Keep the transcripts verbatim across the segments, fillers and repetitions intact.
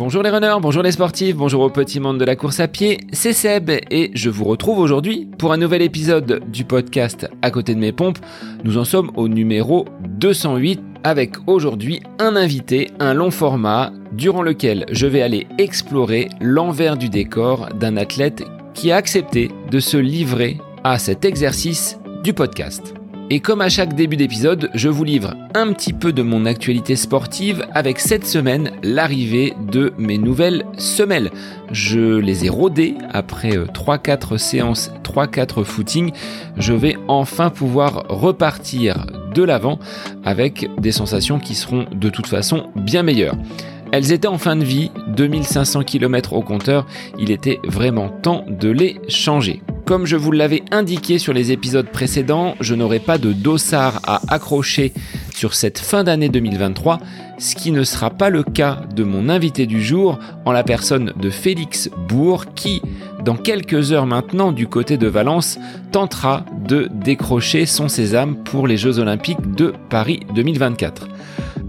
Bonjour les runners, bonjour les sportifs, bonjour au petit monde de la course à pied, c'est Seb et je vous retrouve aujourd'hui pour un nouvel épisode du podcast À côté de mes pompes. Nous en sommes au numéro deux cent huit avec aujourd'hui un invité, un long format durant lequel je vais aller explorer l'envers du décor d'un athlète qui a accepté de se livrer à cet exercice du podcast. Et comme à chaque début d'épisode, je vous livre un petit peu de mon actualité sportive avec cette semaine l'arrivée de mes nouvelles semelles. Je les ai rodées après trois quatre séances, trois quatre footings. Je vais enfin pouvoir repartir de l'avant avec des sensations qui seront de toute façon bien meilleures. Elles étaient en fin de vie, deux mille cinq cents kilomètres au compteur, il était vraiment temps de les changer. Comme je vous l'avais indiqué sur les épisodes précédents, je n'aurai pas de dossard à accrocher sur cette fin d'année deux mille vingt-trois, ce qui ne sera pas le cas de mon invité du jour, en la personne de Félix Bour, qui, dans quelques heures maintenant du côté de Valence, tentera de décrocher son sésame pour les Jeux Olympiques de Paris deux mille vingt-quatre.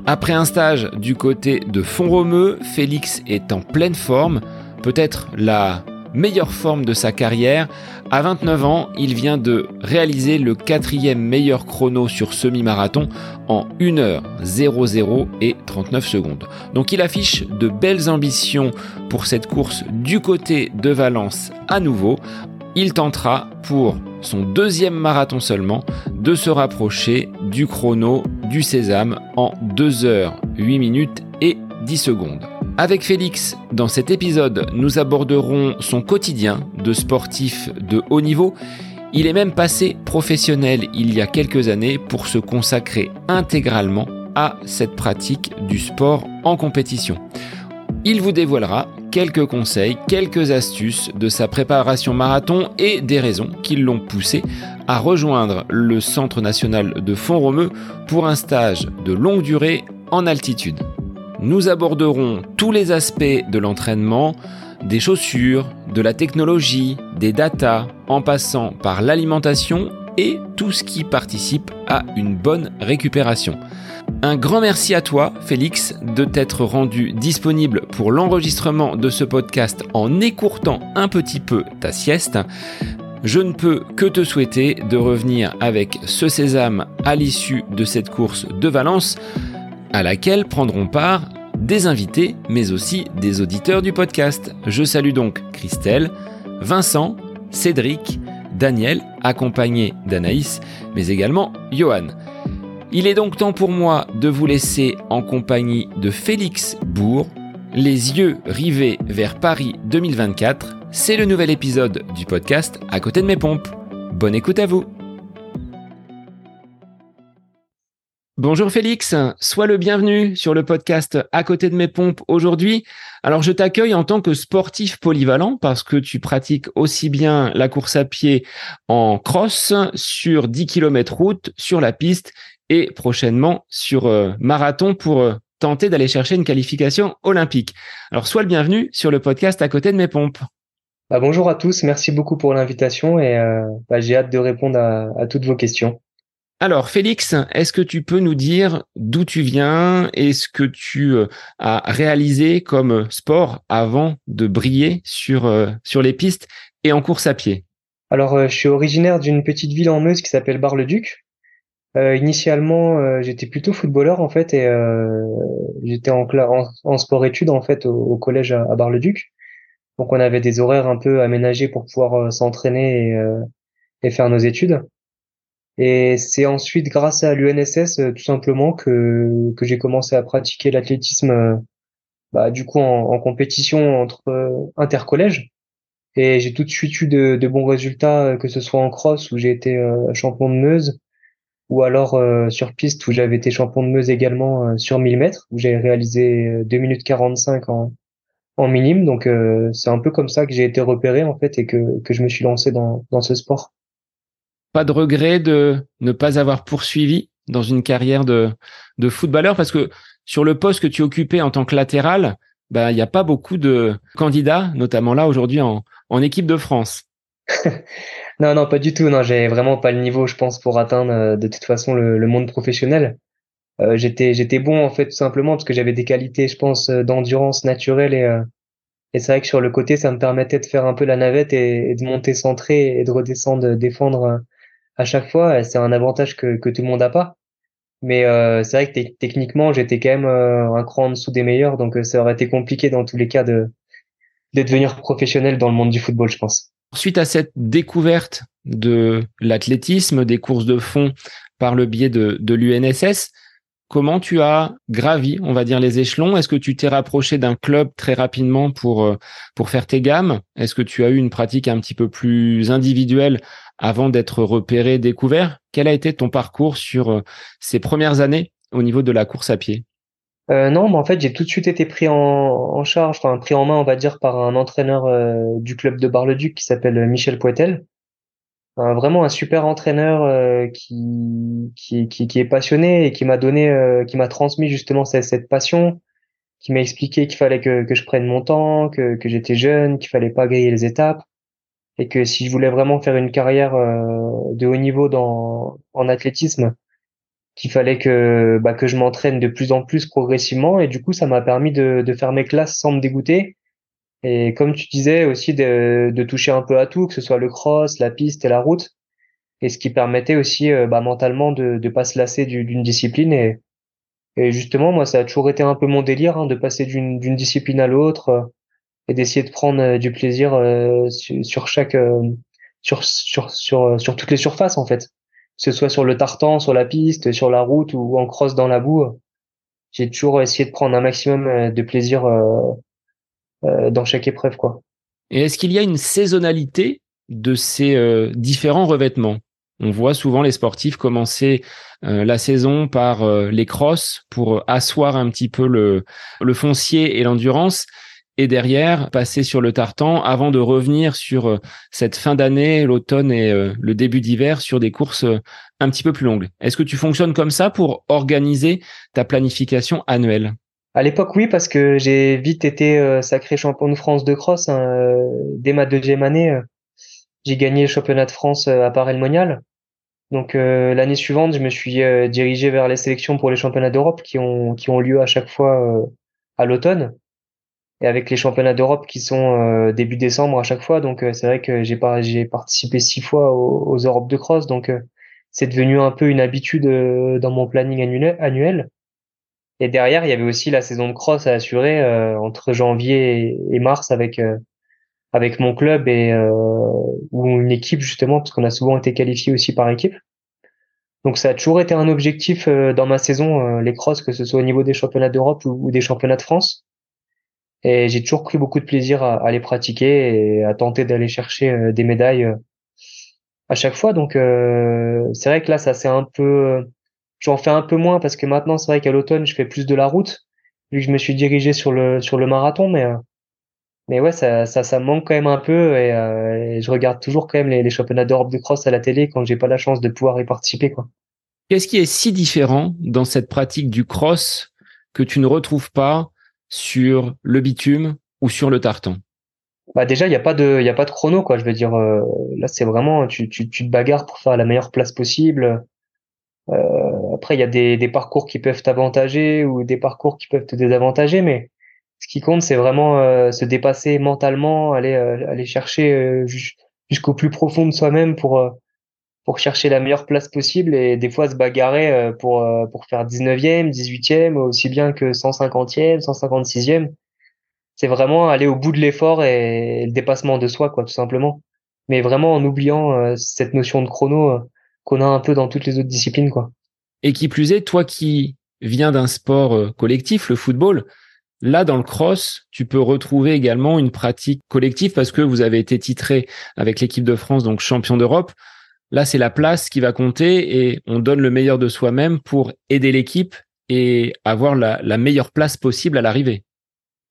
Après un stage du côté de Font-Romeu, Félix est en pleine forme, peut-être la meilleure forme de sa carrière. À vingt-neuf ans, il vient de réaliser le quatrième meilleur chrono sur semi-marathon en une heure zéro zéro et trente-neuf secondes. Donc il affiche de belles ambitions pour cette course du côté de Valence à nouveau. Il tentera pour son deuxième marathon seulement de se rapprocher du chrono du sésame en deux heures huit minutes et dix secondes. Avec Félix, dans cet épisode, nous aborderons son quotidien de sportif de haut niveau. Il est même passé professionnel il y a quelques années pour se consacrer intégralement à cette pratique du sport en compétition. Il vous dévoilera quelques conseils, quelques astuces de sa préparation marathon et des raisons qui l'ont poussé à rejoindre le Centre national de Font-Romeu pour un stage de longue durée en altitude. Nous aborderons tous les aspects de l'entraînement, des chaussures, de la technologie, des data, en passant par l'alimentation et tout ce qui participe à une bonne récupération. Un grand merci à toi, Félix, de t'être rendu disponible pour l'enregistrement de ce podcast en écourtant un petit peu ta sieste. Je ne peux que te souhaiter de revenir avec ce sésame à l'issue de cette course de Valence, à laquelle prendront part des invités, mais aussi des auditeurs du podcast. Je salue donc Christelle, Vincent, Cédric, Daniel, accompagné d'Anaïs, mais également Johan. Il est donc temps pour moi de vous laisser en compagnie de Félix Bour, les yeux rivés vers Paris deux mille vingt-quatre. C'est le nouvel épisode du podcast À côté de mes pompes. Bonne écoute à vous. Bonjour Félix, sois le bienvenu sur le podcast À côté de mes pompes aujourd'hui. Alors je t'accueille en tant que sportif polyvalent parce que tu pratiques aussi bien la course à pied en cross, sur dix kilomètres route, sur la piste et prochainement sur euh, marathon pour euh, tenter d'aller chercher une qualification olympique. Alors sois le bienvenu sur le podcast À côté de mes pompes. Bah, bonjour à tous, merci beaucoup pour l'invitation et euh, bah, j'ai hâte de répondre à, à toutes vos questions. Alors Félix, est-ce que tu peux nous dire d'où tu viens et ce que tu as réalisé comme sport avant de briller sur, sur les pistes et en course à pied? Alors je suis originaire d'une petite ville en Meuse qui s'appelle Bar-le-Duc. Euh, initialement, euh, j'étais plutôt footballeur en fait et euh, j'étais en, en, en sport-études en fait au, au collège à, à Bar-le-Duc. Donc on avait des horaires un peu aménagés pour pouvoir euh, s'entraîner et, euh, et faire nos études. Et c'est ensuite grâce à l'U N S S euh, tout simplement que que j'ai commencé à pratiquer l'athlétisme euh, bah du coup en, en compétition entre euh, intercollèges et j'ai tout de suite eu de, de bons résultats euh, que ce soit en cross où j'ai été euh, champion de Meuse ou alors euh, sur piste où j'avais été champion de Meuse également euh, sur mille mètres où j'ai réalisé euh, deux minutes quarante-cinq en en minime donc euh, c'est un peu comme ça que j'ai été repéré en fait et que que je me suis lancé dans dans ce sport. Pas de regret de ne pas avoir poursuivi dans une carrière de, de footballeur parce que sur le poste que tu occupais en tant que latéral, bah, il n'y a pas beaucoup de candidats, notamment là aujourd'hui en, en équipe de France. non, non, pas du tout. Non, j'ai vraiment pas le niveau, je pense, pour atteindre de toute façon le, le monde professionnel. euh, j'étais j'étais bon en fait, tout simplement parce que j'avais des qualités, je pense, d'endurance naturelle, et euh, et c'est vrai que sur le côté, ça me permettait de faire un peu la navette et, et de monter centré et de redescendre, défendre à chaque fois. C'est un avantage que que tout le monde a pas. Mais euh, c'est vrai que techniquement, j'étais quand même euh, un cran en dessous des meilleurs, donc euh, ça aurait été compliqué dans tous les cas de de devenir professionnel dans le monde du football, je pense. Suite à cette découverte de l'athlétisme, des courses de fond par le biais de, de l'U N S S, comment tu as gravi, on va dire, les échelons? Est-ce que tu t'es rapproché d'un club très rapidement pour, pour faire tes gammes? Est-ce que tu as eu une pratique un petit peu plus individuelle avant d'être repéré, découvert? Quel a été ton parcours sur ces premières années au niveau de la course à pied? Euh, non, mais en fait, j'ai tout de suite été pris en, en charge, enfin pris en main, on va dire, par un entraîneur euh, du club de Bar-le-Duc qui s'appelle Michel Poitel. Un, vraiment un super entraîneur euh, qui, qui qui qui est passionné et qui m'a donné, euh, qui m'a transmis justement cette, cette passion, qui m'a expliqué qu'il fallait que que je prenne mon temps, que que j'étais jeune, qu'il fallait pas griller les étapes, et que si je voulais vraiment faire une carrière euh, de haut niveau dans en athlétisme, qu'il fallait que bah que je m'entraîne de plus en plus progressivement. Et du coup, ça m'a permis de de faire mes classes sans me dégoûter, et comme tu disais aussi de de toucher un peu à tout, que ce soit le cross, la piste et la route, et ce qui permettait aussi euh, bah mentalement de de pas se lasser du, d'une discipline. Et et justement, moi, ça a toujours été un peu mon délire, hein, de passer d'une d'une discipline à l'autre, euh, et d'essayer de prendre euh, du plaisir euh, sur, sur chaque euh, sur sur sur euh, sur toutes les surfaces en fait, que ce soit sur le tartan, sur la piste, sur la route ou en cross dans la boue. J'ai toujours essayé de prendre un maximum de plaisir dans chaque épreuve, quoi. Et est-ce qu'il y a une saisonnalité de ces différents revêtements? On voit souvent les sportifs commencer la saison par les crosses pour asseoir un petit peu le, le foncier et l'endurance, et derrière passer sur le tartan avant de revenir sur cette fin d'année, l'automne et le début d'hiver sur des courses un petit peu plus longues. Est-ce que tu fonctionnes comme ça pour organiser ta planification annuelle? À l'époque, oui, parce que j'ai vite été sacré champion de France de cross. Dès ma deuxième année, j'ai gagné le championnat de France à Paris-le-Monial. Donc l'année suivante, je me suis dirigé vers les sélections pour les championnats d'Europe qui ont qui ont lieu à chaque fois à l'automne. Et avec les championnats d'Europe qui sont euh, début décembre à chaque fois, donc euh, c'est vrai que j'ai pas j'ai participé six fois aux, aux Europes de cross, donc euh, c'est devenu un peu une habitude euh, dans mon planning annuel. Et derrière, il y avait aussi la saison de cross à assurer euh, entre janvier et, et mars avec euh, avec mon club et euh, ou une équipe, justement, parce qu'on a souvent été qualifié aussi par équipe. Donc ça a toujours été un objectif euh, dans ma saison, euh, les crosses, que ce soit au niveau des championnats d'Europe ou, ou des championnats de France. Et j'ai toujours pris beaucoup de plaisir à, à les pratiquer et à tenter d'aller chercher euh, des médailles euh, à chaque fois. Donc euh, c'est vrai que là, ça c'est un peu, euh, j'en fais un peu moins parce que maintenant c'est vrai qu'à l'automne je fais plus de la route vu que je me suis dirigé sur le sur le marathon. Mais euh, mais ouais, ça ça ça me manque quand même un peu, et, euh, et je regarde toujours quand même les, les championnats d'Europe de cross à la télé quand j'ai pas la chance de pouvoir y participer, quoi. Qu'est-ce qui est si différent dans cette pratique du cross que tu ne retrouves pas sur le bitume ou sur le tartan? Bah déjà, il y a pas de il y a pas de chrono, quoi. Je veux dire, euh, là c'est vraiment tu tu tu te bagarres pour faire la meilleure place possible. Euh, après, il y a des des parcours qui peuvent t'avantager ou des parcours qui peuvent te désavantager, mais ce qui compte, c'est vraiment euh, se dépasser mentalement, aller euh, aller chercher euh, jusqu'au plus profond de soi-même pour euh, pour chercher la meilleure place possible, et des fois se bagarrer pour pour faire dix-neuvième, dix-huitième, aussi bien que cent cinquantième, cent cinquante-sixième. C'est vraiment aller au bout de l'effort et le dépassement de soi, quoi, tout simplement. Mais vraiment en oubliant cette notion de chrono qu'on a un peu dans toutes les autres disciplines, quoi. Et qui plus est, toi qui viens d'un sport collectif, le football, là, dans le cross, tu peux retrouver également une pratique collective parce que vous avez été titré avec l'équipe de France, donc champion d'Europe. Là, c'est la place qui va compter et on donne le meilleur de soi-même pour aider l'équipe et avoir la, la meilleure place possible à l'arrivée.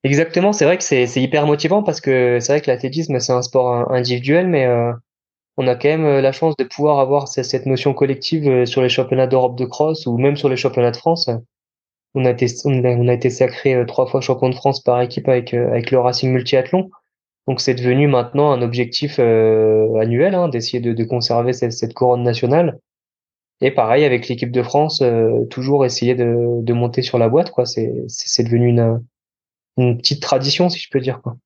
Exactement, c'est vrai que c'est, c'est hyper motivant parce que c'est vrai que l'athlétisme, c'est un sport individuel, mais euh, on a quand même la chance de pouvoir avoir cette notion collective sur les championnats d'Europe de cross ou même sur les championnats de France. On a été, on a, on a été sacré trois fois champion de France par équipe avec, avec le Racing Multiathlon. Donc c'est devenu maintenant un objectif euh, annuel, hein, d'essayer de, de conserver cette, cette couronne nationale. Et pareil, avec l'équipe de France, euh, toujours essayer de, de monter sur la boîte, quoi. C'est, c'est, c'est devenu une, une petite tradition, si je peux dire, quoi.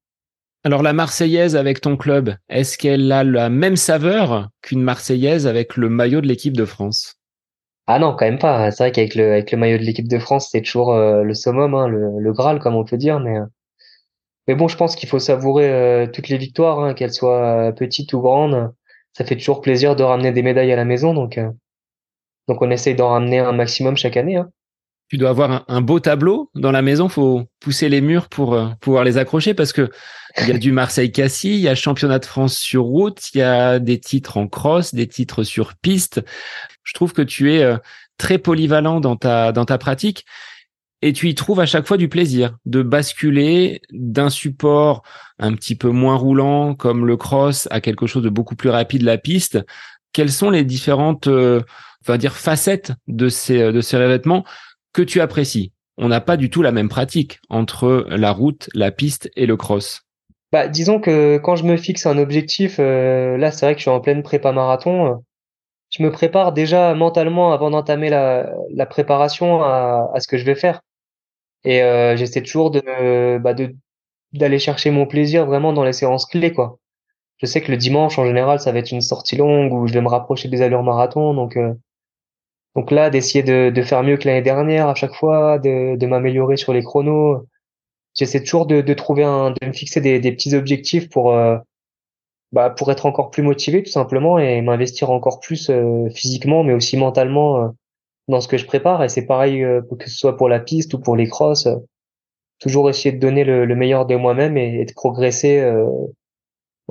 Alors, la Marseillaise avec ton club, est-ce qu'elle a la même saveur qu'une Marseillaise avec le maillot de l'équipe de France? Ah non, quand même pas. C'est vrai qu'avec le, avec le maillot de l'équipe de France, c'est toujours euh, le summum, hein, le, le Graal, comme on peut dire. Mais, mais bon, je pense qu'il faut savourer euh, toutes les victoires, hein, qu'elles soient petites ou grandes. Ça fait toujours plaisir de ramener des médailles à la maison. Donc, euh, donc on essaye d'en ramener un maximum chaque année. Hein. Tu dois avoir un, un beau tableau dans la maison. Faut pousser les murs pour euh, pouvoir les accrocher, parce que il y a du Marseille-Cassis, il y a championnat de France sur route, il y a des titres en cross, des titres sur piste. Je trouve que tu es euh, très polyvalent dans ta dans ta pratique, et tu y trouves à chaque fois du plaisir de basculer d'un support un petit peu moins roulant comme le cross à quelque chose de beaucoup plus rapide, la piste. Quelles sont les différentes, euh, on va dire, facettes de ces de ces revêtements que tu apprécies? On n'a pas du tout la même pratique entre la route, la piste et le cross. Bah, disons que quand je me fixe un objectif, euh, là c'est vrai que je suis en pleine prépa marathon, euh, je me prépare déjà mentalement avant d'entamer la, la préparation à, à ce que je vais faire. Et euh, j'essaie toujours de, euh, bah de, d'aller chercher mon plaisir vraiment dans les séances clés, quoi. Je sais que le dimanche, en général, ça va être une sortie longue où je vais me rapprocher des allures marathon, donc... Euh, Donc là, d'essayer de, de faire mieux que l'année dernière à chaque fois, de, de m'améliorer sur les chronos. J'essaie toujours de, de trouver un, de me fixer des, des petits objectifs pour, euh, bah, pour être encore plus motivé, tout simplement, et m'investir encore plus euh, physiquement, mais aussi mentalement euh, dans ce que je prépare. Et c'est pareil euh, que ce soit pour la piste ou pour les crosses. Euh, toujours essayer de donner le, le meilleur de moi-même et, et de progresser euh,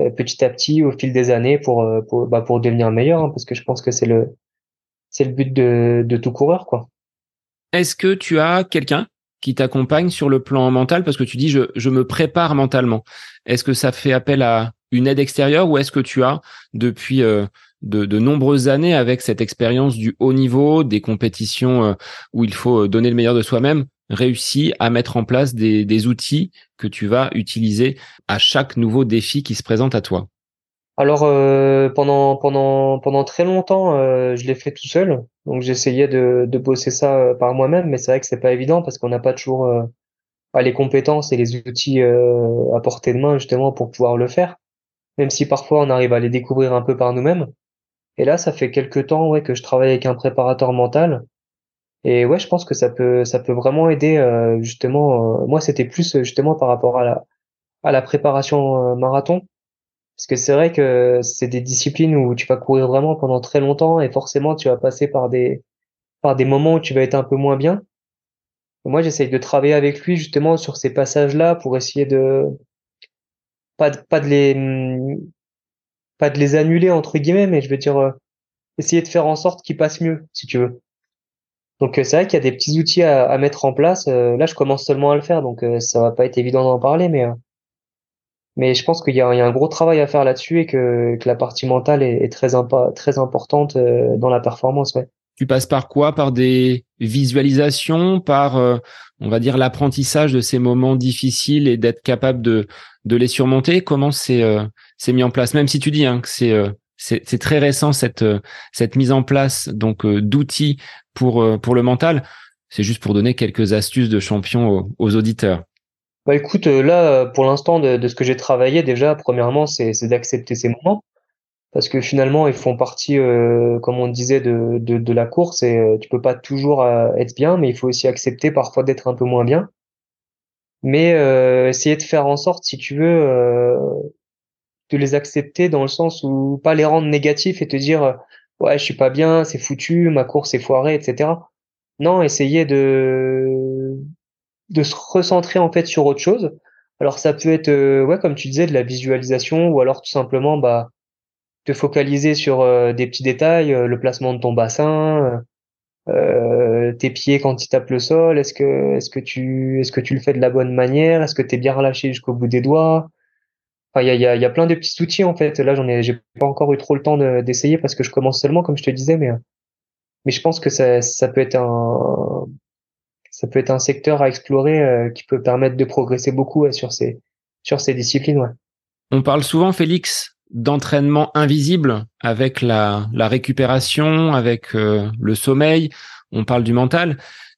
euh, petit à petit au fil des années pour, pour, bah, pour devenir meilleur, hein, parce que je pense que c'est le C'est le but de, de tout coureur, quoi. Est-ce que tu as quelqu'un qui t'accompagne sur le plan mental? Parce que tu dis, je, je me prépare mentalement. Est-ce que ça fait appel à une aide extérieure, ou est-ce que tu as, depuis euh, de, de nombreuses années, avec cette expérience du haut niveau, des compétitions euh, où il faut donner le meilleur de soi-même, réussi à mettre en place des, des outils que tu vas utiliser à chaque nouveau défi qui se présente à toi? Alors euh, pendant pendant pendant très longtemps, euh, je l'ai fait tout seul. Donc j'essayais de de bosser ça euh, par moi-même, mais c'est vrai que c'est pas évident parce qu'on n'a pas toujours euh, les compétences et les outils euh, à portée de main justement pour pouvoir le faire. Même si parfois on arrive à les découvrir un peu par nous-mêmes. Et là, ça fait quelques temps ouais que je travaille avec un préparateur mental. Et ouais, je pense que ça peut ça peut vraiment aider euh, justement. Euh, moi, c'était plus justement par rapport à la à la préparation euh, marathon. Parce que c'est vrai que c'est des disciplines où tu vas courir vraiment pendant très longtemps et forcément tu vas passer par des par des moments où tu vas être un peu moins bien. Et moi, j'essaye de travailler avec lui justement sur ces passages-là pour essayer de pas de, pas de les pas de les annuler entre guillemets, mais je veux dire euh, essayer de faire en sorte qu'ils passent mieux, si tu veux. Donc euh, c'est vrai qu'il y a des petits outils à, à mettre en place. Euh, là, je commence seulement à le faire, donc euh, ça va pas être évident d'en parler, mais euh, Mais je pense qu'il y a, il y a un gros travail à faire là-dessus et que, que la partie mentale est, est très, impa, très importante dans la performance. Ouais. Tu passes par quoi? Par des visualisations, par, euh, on va dire, l'apprentissage de ces moments difficiles et d'être capable de, de les surmonter? Comment c'est, euh, c'est mis en place? Même si tu dis hein, que c'est, euh, c'est, c'est très récent cette, euh, cette mise en place donc euh, d'outils pour, euh, pour le mental, c'est juste pour donner quelques astuces de champion aux, aux auditeurs. Bah écoute, là, pour l'instant, de, de ce que j'ai travaillé, déjà, premièrement, c'est, c'est d'accepter ces moments, parce que finalement, ils font partie, euh, comme on disait, de, de, de la course, et euh, tu peux pas toujours euh, être bien, mais il faut aussi accepter parfois d'être un peu moins bien. Mais euh, essayer de faire en sorte, si tu veux, euh, de les accepter dans le sens où pas les rendre négatifs et te dire « ouais, je suis pas bien, c'est foutu, ma course est foirée, et cetera » Non, essayer de... de se recentrer en fait sur autre chose. Alors ça peut être euh, ouais comme tu disais de la visualisation, ou alors tout simplement bah te focaliser sur euh, des petits détails, euh, le placement de ton bassin, euh, tes pieds quand ils tapent le sol, est-ce que est-ce que tu est-ce que tu le fais de la bonne manière, est-ce que tu es bien relâché jusqu'au bout des doigts. Enfin il y a il y a il y a plein de petits outils en fait. Là j'en ai j'ai pas encore eu trop le temps de, d'essayer parce que je commence seulement comme je te disais, mais mais je pense que ça ça peut être un Ça peut être un secteur à explorer euh, qui peut permettre de progresser beaucoup euh, sur ces sur ces disciplines. Ouais. On parle souvent, Félix, d'entraînement invisible avec la, la récupération, avec euh, le sommeil, on parle du mental.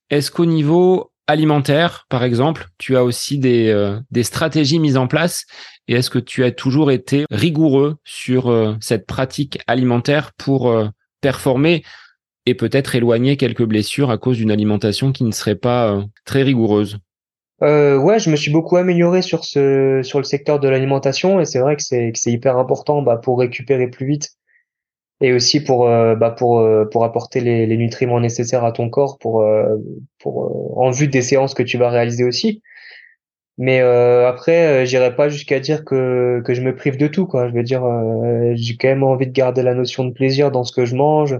Est-ce qu'au niveau alimentaire, par exemple, tu as aussi des, euh, des stratégies mises en place et est-ce que tu as toujours été rigoureux sur euh, cette pratique alimentaire pour euh, performer et peut-être éloigner quelques blessures à cause d'une alimentation qui ne serait pas euh, très rigoureuse? Euh, ouais, je me suis beaucoup amélioré sur ce sur le secteur de l'alimentation et c'est vrai que c'est que c'est hyper important bah pour récupérer plus vite et aussi pour euh, bah pour euh, pour apporter les les nutriments nécessaires à ton corps pour euh, pour euh, en vue des séances que tu vas réaliser aussi. Mais euh, après euh, j'irai pas jusqu'à dire que que je me prive de tout quoi, je veux dire euh, j'ai quand même envie de garder la notion de plaisir dans ce que je mange.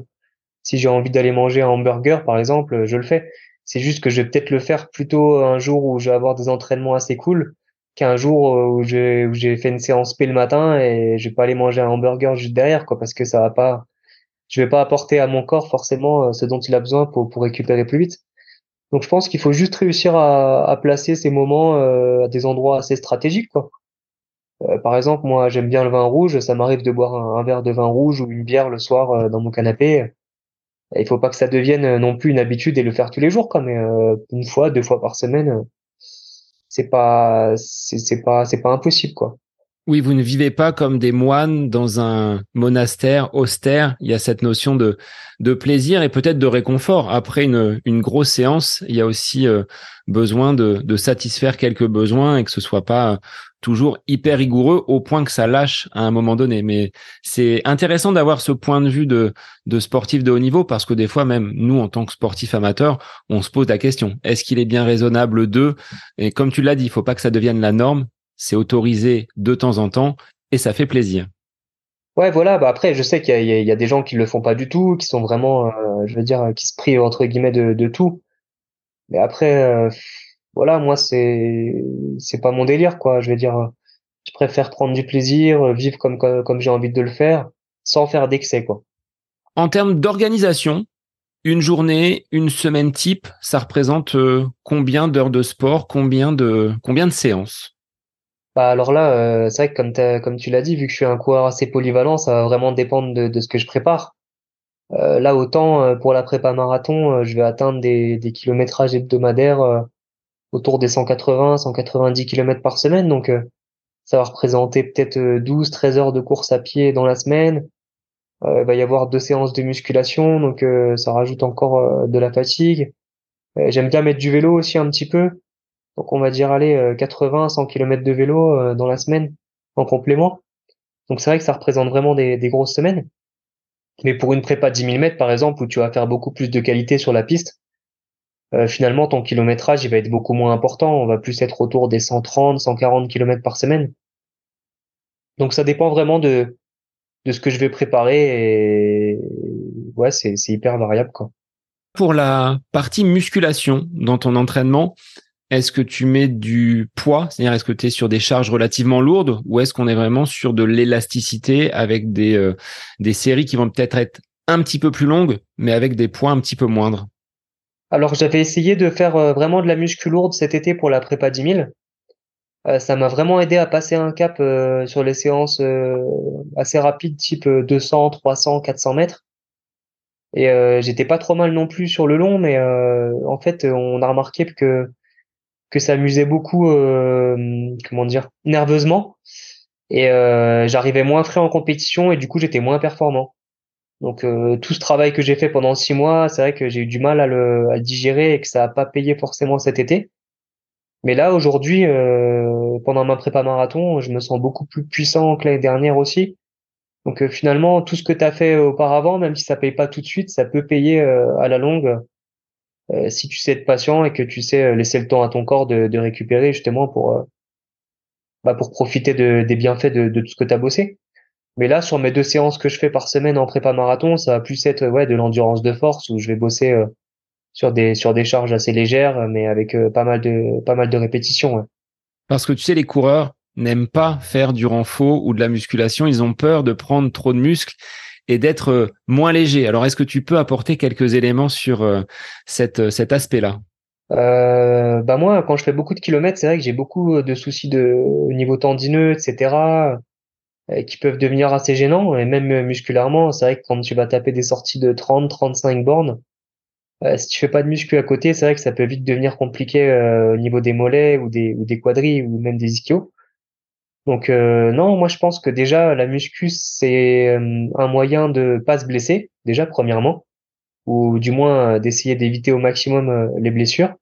Si j'ai envie d'aller manger un hamburger par exemple, je le fais. C'est juste que je vais peut-être le faire plutôt un jour où je vais avoir des entraînements assez cool qu'un jour où j'ai, où j'ai fait une séance P le matin et je vais pas aller manger un hamburger juste derrière, quoi, parce que ça va pas, je vais pas apporter à mon corps forcément ce dont il a besoin pour, pour récupérer plus vite. Donc, je pense qu'il faut juste réussir à, à placer ces moments euh, à des endroits assez stratégiques, quoi. Euh, par exemple, moi, j'aime bien le vin rouge. Ça m'arrive de boire un, un verre de vin rouge ou une bière le soir euh, dans mon canapé. Il faut pas que ça devienne non plus une habitude et le faire tous les jours, quoi. Mais euh, une fois, deux fois par semaine, c'est pas, c'est, c'est pas, c'est pas impossible, quoi. Oui, vous ne vivez pas comme des moines dans un monastère austère. Il y a cette notion de de plaisir et peut-être de réconfort. Après une une grosse séance, il y a aussi euh, besoin de de satisfaire quelques besoins et que ce soit pas toujours hyper rigoureux au point que ça lâche à un moment donné. Mais c'est intéressant d'avoir ce point de vue de, de sportif de haut niveau parce que des fois, même nous, en tant que sportif amateur, on se pose la question. Est-ce qu'il est bien raisonnable de, et comme tu l'as dit, il faut pas que ça devienne la norme. C'est autorisé de temps en temps et ça fait plaisir. Ouais, voilà. Bah après, je sais qu'il y a, il y a des gens qui le font pas du tout, qui sont vraiment, euh, je veux dire, qui se privent entre guillemets de, de tout. Mais après, euh... voilà, moi c'est c'est pas mon délire quoi, je veux dire je préfère prendre du plaisir, vivre comme comme, comme j'ai envie de le faire sans faire d'excès quoi. En termes d'organisation, une journée, une semaine type, ça représente euh, combien d'heures de sport, combien de combien de séances? Bah alors là euh, c'est vrai que comme t'as, comme tu l'as dit, vu que je suis un coureur assez polyvalent, ça va vraiment dépendre de de ce que je prépare. Euh, là autant euh, pour la prépa marathon, euh, je vais atteindre des des kilométrages hebdomadaires euh, autour des cent quatre-vingts, cent quatre-vingt-dix kilomètres par semaine. Donc, euh, ça va représenter peut-être douze, treize heures de course à pied dans la semaine. Euh, il va y avoir deux séances de musculation. Donc, euh, ça rajoute encore euh, de la fatigue. Euh, j'aime bien mettre du vélo aussi un petit peu. Donc, on va dire, allez, euh, quatre-vingts, cent kilomètres de vélo euh, dans la semaine en complément. Donc, c'est vrai que ça représente vraiment des, des grosses semaines. Mais pour une prépa de dix mille mètres, par exemple, où tu vas faire beaucoup plus de qualité sur la piste, Euh, finalement, ton kilométrage, il va être beaucoup moins important. On va plus être autour des cent trente, cent quarante kilomètres par semaine. Donc, ça dépend vraiment de, de ce que je vais préparer et, ouais, c'est, c'est hyper variable, quoi. Pour la partie musculation dans ton entraînement, est-ce que tu mets du poids? C'est-à-dire, est-ce que tu es sur des charges relativement lourdes ou est-ce qu'on est vraiment sur de l'élasticité avec des, euh, des séries qui vont peut-être être un petit peu plus longues, mais avec des poids un petit peu moindres? Alors, j'avais essayé de faire euh, vraiment de la muscu lourde cet été pour la prépa dix mille. Euh, ça m'a vraiment aidé à passer un cap euh, sur les séances euh, assez rapides, type euh, deux cents, trois cents, quatre cents mètres. Et euh, j'étais pas trop mal non plus sur le long, mais euh, en fait, on a remarqué que que ça m'usait beaucoup, euh, comment dire, nerveusement. Et euh, j'arrivais moins frais en compétition et du coup, j'étais moins performant. Donc euh, tout ce travail que j'ai fait pendant six mois, c'est vrai que j'ai eu du mal à le, à le digérer et que ça n'a pas payé forcément cet été. Mais là aujourd'hui, euh, pendant ma prépa marathon, je me sens beaucoup plus puissant que l'année dernière aussi. Donc euh, finalement, tout ce que tu as fait auparavant, même si ça paye pas tout de suite, ça peut payer euh, à la longue euh, si tu sais être patient et que tu sais laisser le temps à ton corps de, de récupérer justement pour euh, bah pour profiter de, des bienfaits de, de tout ce que tu as bossé. Mais là, sur mes deux séances que je fais par semaine en prépa marathon, ça va plus être ouais de l'endurance de force où je vais bosser euh, sur des sur des charges assez légères, mais avec euh, pas mal de pas mal de répétitions. Ouais. Parce que tu sais, les coureurs n'aiment pas faire du renfort ou de la musculation. Ils ont peur de prendre trop de muscles et d'être euh, moins légers. Alors, est-ce que tu peux apporter quelques éléments sur euh, cette euh, cet aspect-là? euh, Bah moi, quand je fais beaucoup de kilomètres, c'est vrai que j'ai beaucoup de soucis de au niveau tendineux, et cetera. qui peuvent devenir assez gênants, et même musculairement. C'est vrai que quand tu vas taper des sorties de trente, trente-cinq bornes, euh, si tu fais pas de muscu à côté, c'est vrai que ça peut vite devenir compliqué euh, au niveau des mollets ou des, ou des quadris ou même des ischios. Donc euh, non, moi je pense que déjà la muscu, c'est euh, un moyen de pas se blesser, déjà premièrement, ou du moins euh, d'essayer d'éviter au maximum euh, les blessures.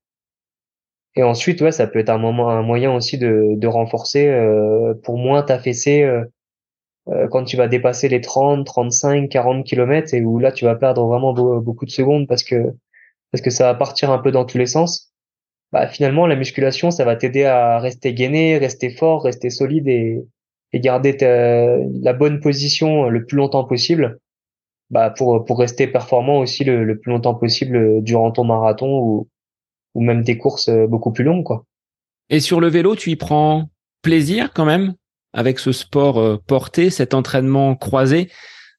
Et ensuite, ouais, ça peut être un moment, un moyen aussi de, de renforcer euh, pour moins t'affaisser euh, quand tu vas dépasser les trente, trente-cinq, quarante kilomètres, et où là tu vas perdre vraiment beaucoup de secondes parce que parce que ça va partir un peu dans tous les sens. Bah finalement la musculation, ça va t'aider à rester gainé, rester fort, rester solide, et et garder ta, la bonne position le plus longtemps possible. Bah pour pour rester performant aussi le, le plus longtemps possible durant ton marathon ou ou même tes courses beaucoup plus longues, quoi. Et sur le vélo, tu y prends plaisir quand même ? Avec ce sport porté, cet entraînement croisé,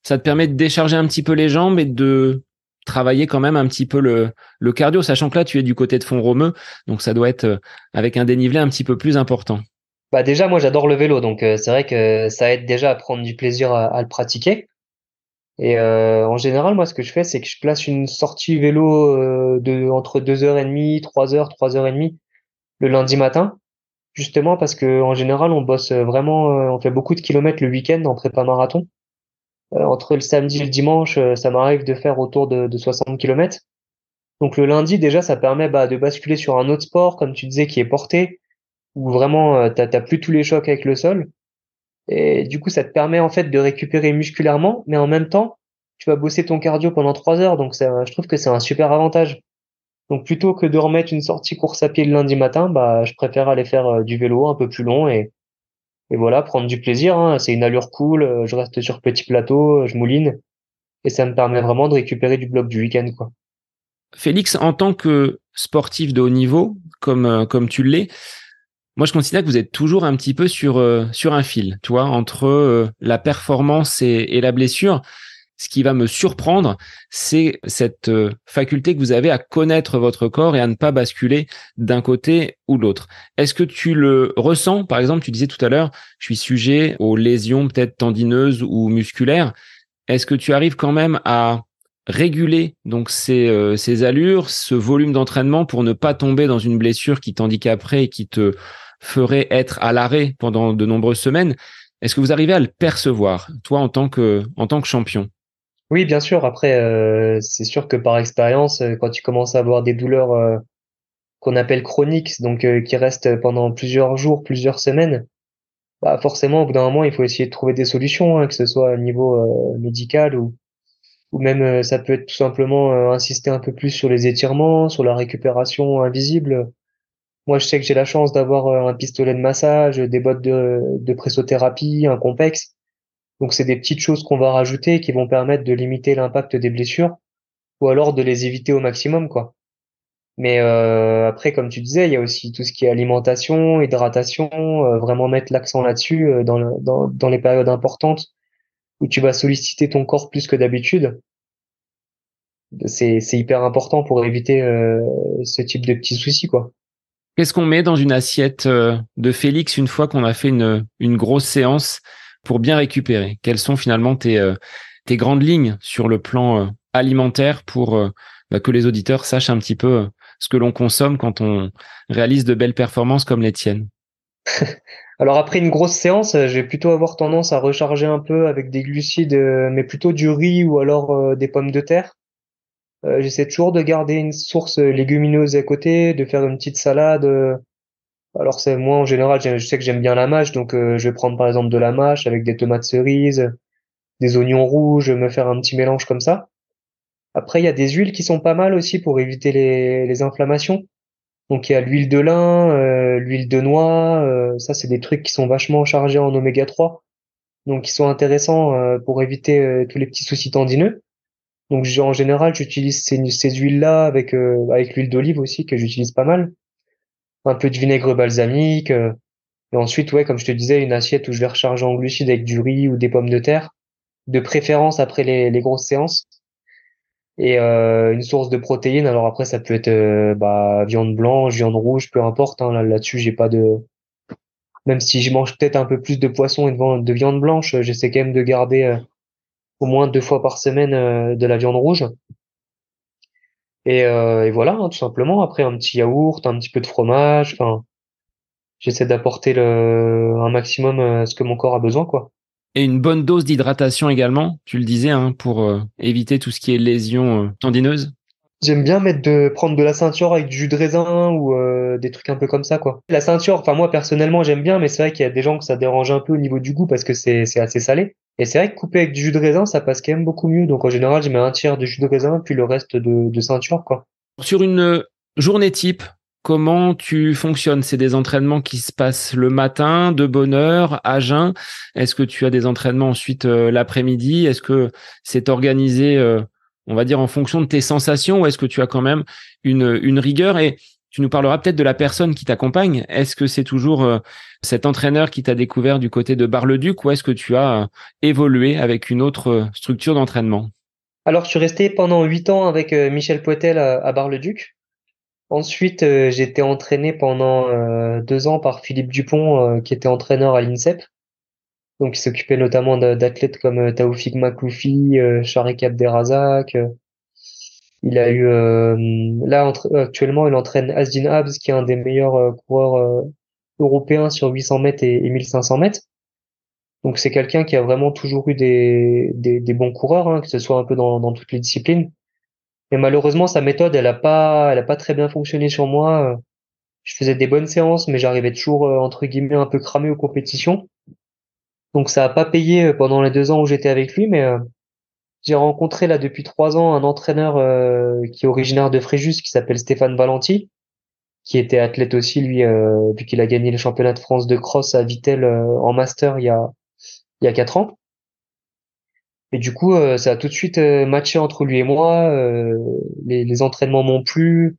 ça te permet de décharger un petit peu les jambes et de travailler quand même un petit peu le, le cardio, sachant que là, tu es du côté de Font-Romeu, donc ça doit être avec un dénivelé un petit peu plus important. Bah déjà, moi, j'adore le vélo, donc euh, c'est vrai que ça aide déjà à prendre du plaisir à, à le pratiquer. Et euh, en général, moi, ce que je fais, c'est que je place une sortie vélo euh, de, entre deux heures trente, trois heures, trois heures trente le lundi matin. Justement parce que en général on bosse vraiment, on fait beaucoup de kilomètres le week-end en prépa marathon. Entre le samedi et le dimanche, ça m'arrive de faire autour de, de soixante kilomètres. Donc le lundi déjà, ça permet bah, de basculer sur un autre sport, comme tu disais, qui est porté, où vraiment t'as, t'as plus tous les chocs avec le sol. Et du coup, ça te permet en fait de récupérer musculairement, mais en même temps, tu vas bosser ton cardio pendant trois heures. Donc ça, je trouve que c'est un super avantage. Donc plutôt que de remettre une sortie course à pied le lundi matin, bah je préfère aller faire du vélo un peu plus long et et voilà, prendre du plaisir, hein. C'est une allure cool, je reste sur petit plateau, je mouline, et ça me permet vraiment de récupérer du bloc du week-end, quoi. Félix, en tant que sportif de haut niveau, comme comme tu l'es, moi je considère que vous êtes toujours un petit peu sur euh, sur un fil, tu vois, entre euh, la performance et, et la blessure. Ce qui va me surprendre, c'est cette faculté que vous avez à connaître votre corps et à ne pas basculer d'un côté ou de l'autre. Est-ce que tu le ressens ? Par exemple, tu disais tout à l'heure, je suis sujet aux lésions peut-être tendineuses ou musculaires. Est-ce que tu arrives quand même à réguler donc ces, euh, ces allures, ce volume d'entraînement pour ne pas tomber dans une blessure qui t'handicaperait et qui te ferait être à l'arrêt pendant de nombreuses semaines ? Est-ce que vous arrivez à le percevoir, toi, en tant que, en tant que champion ? Oui, bien sûr. Après, euh, c'est sûr que par expérience, euh, quand tu commences à avoir des douleurs euh, qu'on appelle chroniques, donc euh, qui restent pendant plusieurs jours, plusieurs semaines, bah forcément, au bout d'un moment, il faut essayer de trouver des solutions, hein, que ce soit au niveau euh, médical ou ou même euh, ça peut être tout simplement euh, insister un peu plus sur les étirements, sur la récupération invisible. Moi, je sais que j'ai la chance d'avoir euh, un pistolet de massage, des bottes de, de pressothérapie, un complexe. Donc c'est des petites choses qu'on va rajouter qui vont permettre de limiter l'impact des blessures ou alors de les éviter au maximum, quoi. Mais euh, après, comme tu disais, il y a aussi tout ce qui est alimentation, hydratation, euh, vraiment mettre l'accent là-dessus euh, dans, le, dans, dans les périodes importantes où tu vas solliciter ton corps plus que d'habitude. C'est, c'est hyper important pour éviter euh, ce type de petits soucis, quoi. Qu'est-ce qu'on met dans une assiette de Félix une fois qu'on a fait une, une grosse séance ? Pour bien récupérer, quelles sont finalement tes, euh, tes grandes lignes sur le plan euh, alimentaire pour euh, bah, que les auditeurs sachent un petit peu euh, ce que l'on consomme quand on réalise de belles performances comme les tiennes? Alors après une grosse séance, je vais plutôt avoir tendance à recharger un peu avec des glucides, euh, mais plutôt du riz ou alors euh, des pommes de terre. Euh, j'essaie toujours de garder une source légumineuse à côté, de faire une petite salade. Euh, Alors c'est moi en général, je sais que j'aime bien la mâche, donc euh, je vais prendre par exemple de la mâche avec des tomates cerises, des oignons rouges, me faire un petit mélange comme ça. Après il y a des huiles qui sont pas mal aussi pour éviter les, les inflammations. Donc il y a l'huile de lin, euh, l'huile de noix, euh, ça c'est des trucs qui sont vachement chargés en oméga trois, donc qui sont intéressants euh, pour éviter euh, tous les petits soucis tendineux. Donc en général j'utilise ces, ces huiles-là avec euh, avec l'huile d'olive aussi que j'utilise pas mal. Un peu de vinaigre balsamique, euh, et ensuite, ouais, comme je te disais, une assiette où je vais recharger en glucides avec du riz ou des pommes de terre, de préférence après les, les grosses séances, et euh, une source de protéines. Alors après, ça peut être euh, bah, viande blanche, viande rouge, peu importe. Hein, là, là-dessus, j'ai pas de, même si je mange peut-être un peu plus de poisson et de viande blanche, j'essaie quand même de garder euh, au moins deux fois par semaine euh, de la viande rouge. Et, euh, et voilà, hein, tout simplement. Après, un petit yaourt, un petit peu de fromage. Enfin, j'essaie d'apporter le, un maximum euh, ce que mon corps a besoin, quoi. Et une bonne dose d'hydratation également, tu le disais, hein, pour euh, éviter tout ce qui est lésions euh, tendineuses. J'aime bien mettre de prendre de la ceinture avec du jus de raisin ou euh, des trucs un peu comme ça, quoi. La ceinture, enfin moi personnellement j'aime bien, mais c'est vrai qu'il y a des gens que ça dérange un peu au niveau du goût parce que c'est c'est assez salé. Et c'est vrai que couper avec du jus de raisin, ça passe quand même beaucoup mieux. Donc en général, je mets un tiers de jus de raisin puis le reste de, de ceinture, quoi. Sur une journée type, comment tu fonctionnes? C'est des entraînements qui se passent le matin, de bonne heure, à jeun. Est-ce que tu as des entraînements ensuite euh, l'après-midi? Est-ce que c'est organisé, euh, on va dire, en fonction de tes sensations, ou est-ce que tu as quand même une, une rigueur? Et tu nous parleras peut-être de la personne qui t'accompagne. Est-ce que c'est toujours euh, cet entraîneur qui t'a découvert du côté de Bar-le-Duc, ou est-ce que tu as euh, évolué avec une autre euh, structure d'entraînement? Alors, je suis resté pendant huit ans avec euh, Michel Poitel à, à Bar-le-Duc. Ensuite, euh, j'ai été entraîné pendant euh, deux ans par Philippe Dupont, euh, qui était entraîneur à l'INSEP. Donc, il s'occupait notamment d'athlètes comme euh, Taoufik Makhloufi, euh, Sharik Abderazak. Euh, il a eu... Euh, là, entre, actuellement, il entraîne Asdin Habs, qui est un des meilleurs euh, coureurs euh, européens sur huit cents mètres et, et mille cinq cents mètres. Donc, c'est quelqu'un qui a vraiment toujours eu des, des, des bons coureurs, hein, que ce soit un peu dans, dans toutes les disciplines. Et malheureusement, sa méthode, elle a pas, elle a pas très bien fonctionné sur moi. Je faisais des bonnes séances, mais j'arrivais toujours, entre guillemets, un peu cramé aux compétitions. Donc, ça a pas payé pendant les deux ans où j'étais avec lui, mais euh, j'ai rencontré, là, depuis trois ans, un entraîneur euh, qui est originaire de Fréjus, qui s'appelle Stéphane Valenti, qui était athlète aussi, lui, euh, vu qu'il a gagné le championnat de France de cross à Vittel euh, en master il y a, il y a quatre ans. Et du coup, euh, ça a tout de suite euh, matché entre lui et moi. Euh, les, les entraînements m'ont plu.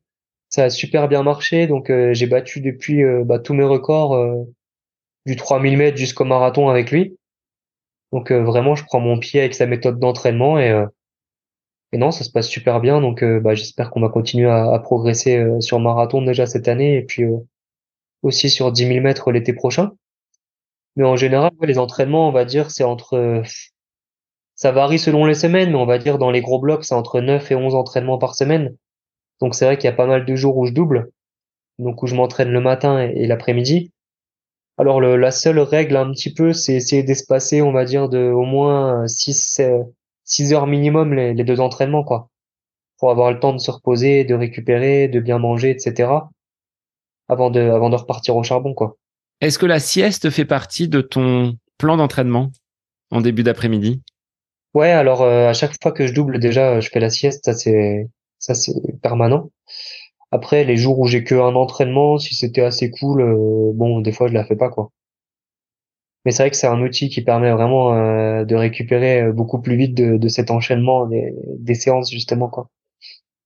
Ça a super bien marché. Donc, euh, j'ai battu depuis euh, bah, tous mes records euh, du trois mille mètres jusqu'au marathon avec lui. Donc, euh, vraiment, je prends mon pied avec sa méthode d'entraînement. Et, euh, et non, ça se passe super bien. Donc, euh, bah, j'espère qu'on va continuer à, à progresser euh, sur marathon déjà cette année. Et puis, euh, aussi sur dix mille mètres l'été prochain. Mais en général, ouais, les entraînements, on va dire, c'est entre... Euh, ça varie selon les semaines, mais on va dire dans les gros blocs, c'est entre neuf et onze entraînements par semaine. Donc c'est vrai qu'il y a pas mal de jours où je double, donc où je m'entraîne le matin et, et l'après-midi. Alors le, la seule règle un petit peu, c'est essayer d'espacer, on va dire, de au moins six, six heures minimum les, les deux entraînements, quoi, pour avoir le temps de se reposer, de récupérer, de bien manger, et cetera, avant de, avant de repartir au charbon, quoi. Est-ce que la sieste fait partie de ton plan d'entraînement en début d'après-midi? Ouais, alors euh, à chaque fois que je double, déjà, je fais la sieste, ça c'est ça c'est permanent. Après, les jours où j'ai que un entraînement, si c'était assez cool, euh, bon, des fois je la fais pas, quoi. Mais c'est vrai que c'est un outil qui permet vraiment euh, de récupérer beaucoup plus vite de, de cet enchaînement des, des séances, justement, quoi.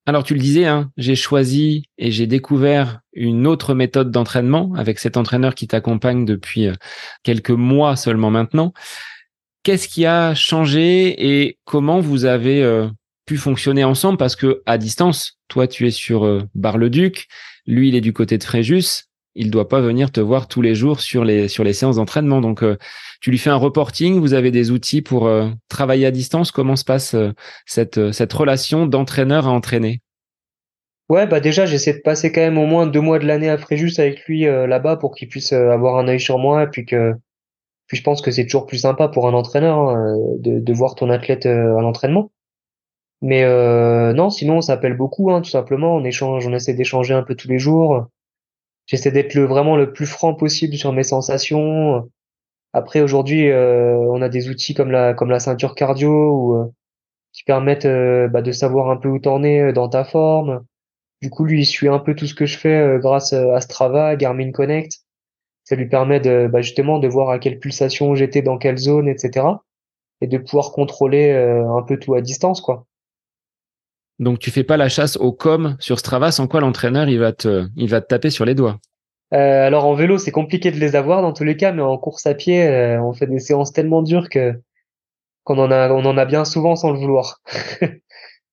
Alors tu le disais, hein, j'ai choisi et j'ai découvert une autre méthode d'entraînement avec cet entraîneur qui t'accompagne depuis quelques mois seulement maintenant. Qu'est-ce qui a changé et comment vous avez euh, pu fonctionner ensemble? Parce que à distance, toi, tu es sur euh, Bar-le-Duc, lui, il est du côté de Fréjus, il doit pas venir te voir tous les jours sur les sur les séances d'entraînement. Donc, euh, tu lui fais un reporting, vous avez des outils pour euh, travailler à distance. Comment se passe euh, cette euh, cette relation d'entraîneur à entraîner? Ouais, bah déjà, j'essaie de passer quand même au moins deux mois de l'année à Fréjus avec lui euh, là-bas pour qu'il puisse euh, avoir un œil sur moi et puis que... Puis je pense que c'est toujours plus sympa pour un entraîneur hein, de, de voir ton athlète à l'entraînement. Mais euh, non, sinon on s'appelle beaucoup, hein, tout simplement. On échange, on essaie d'échanger un peu tous les jours. J'essaie d'être le vraiment le plus franc possible sur mes sensations. Après aujourd'hui, euh, on a des outils comme la comme la ceinture cardio ou euh, qui permettent euh, bah, de savoir un peu où t'en es dans ta forme. Du coup, lui, il suit un peu tout ce que je fais euh, grâce à Strava, Garmin Connect. Ça lui permet de, bah justement de voir à quelle pulsation j'étais, dans quelle zone, et cetera. Et de pouvoir contrôler euh, un peu tout à distance, quoi. Donc, tu fais pas la chasse au com sur Strava, sans quoi l'entraîneur, il va te, il va te taper sur les doigts. Euh, alors, en vélo, c'est compliqué de les avoir dans tous les cas, mais en course à pied, euh, on fait des séances tellement dures que qu'on en a, on en a bien souvent sans le vouloir.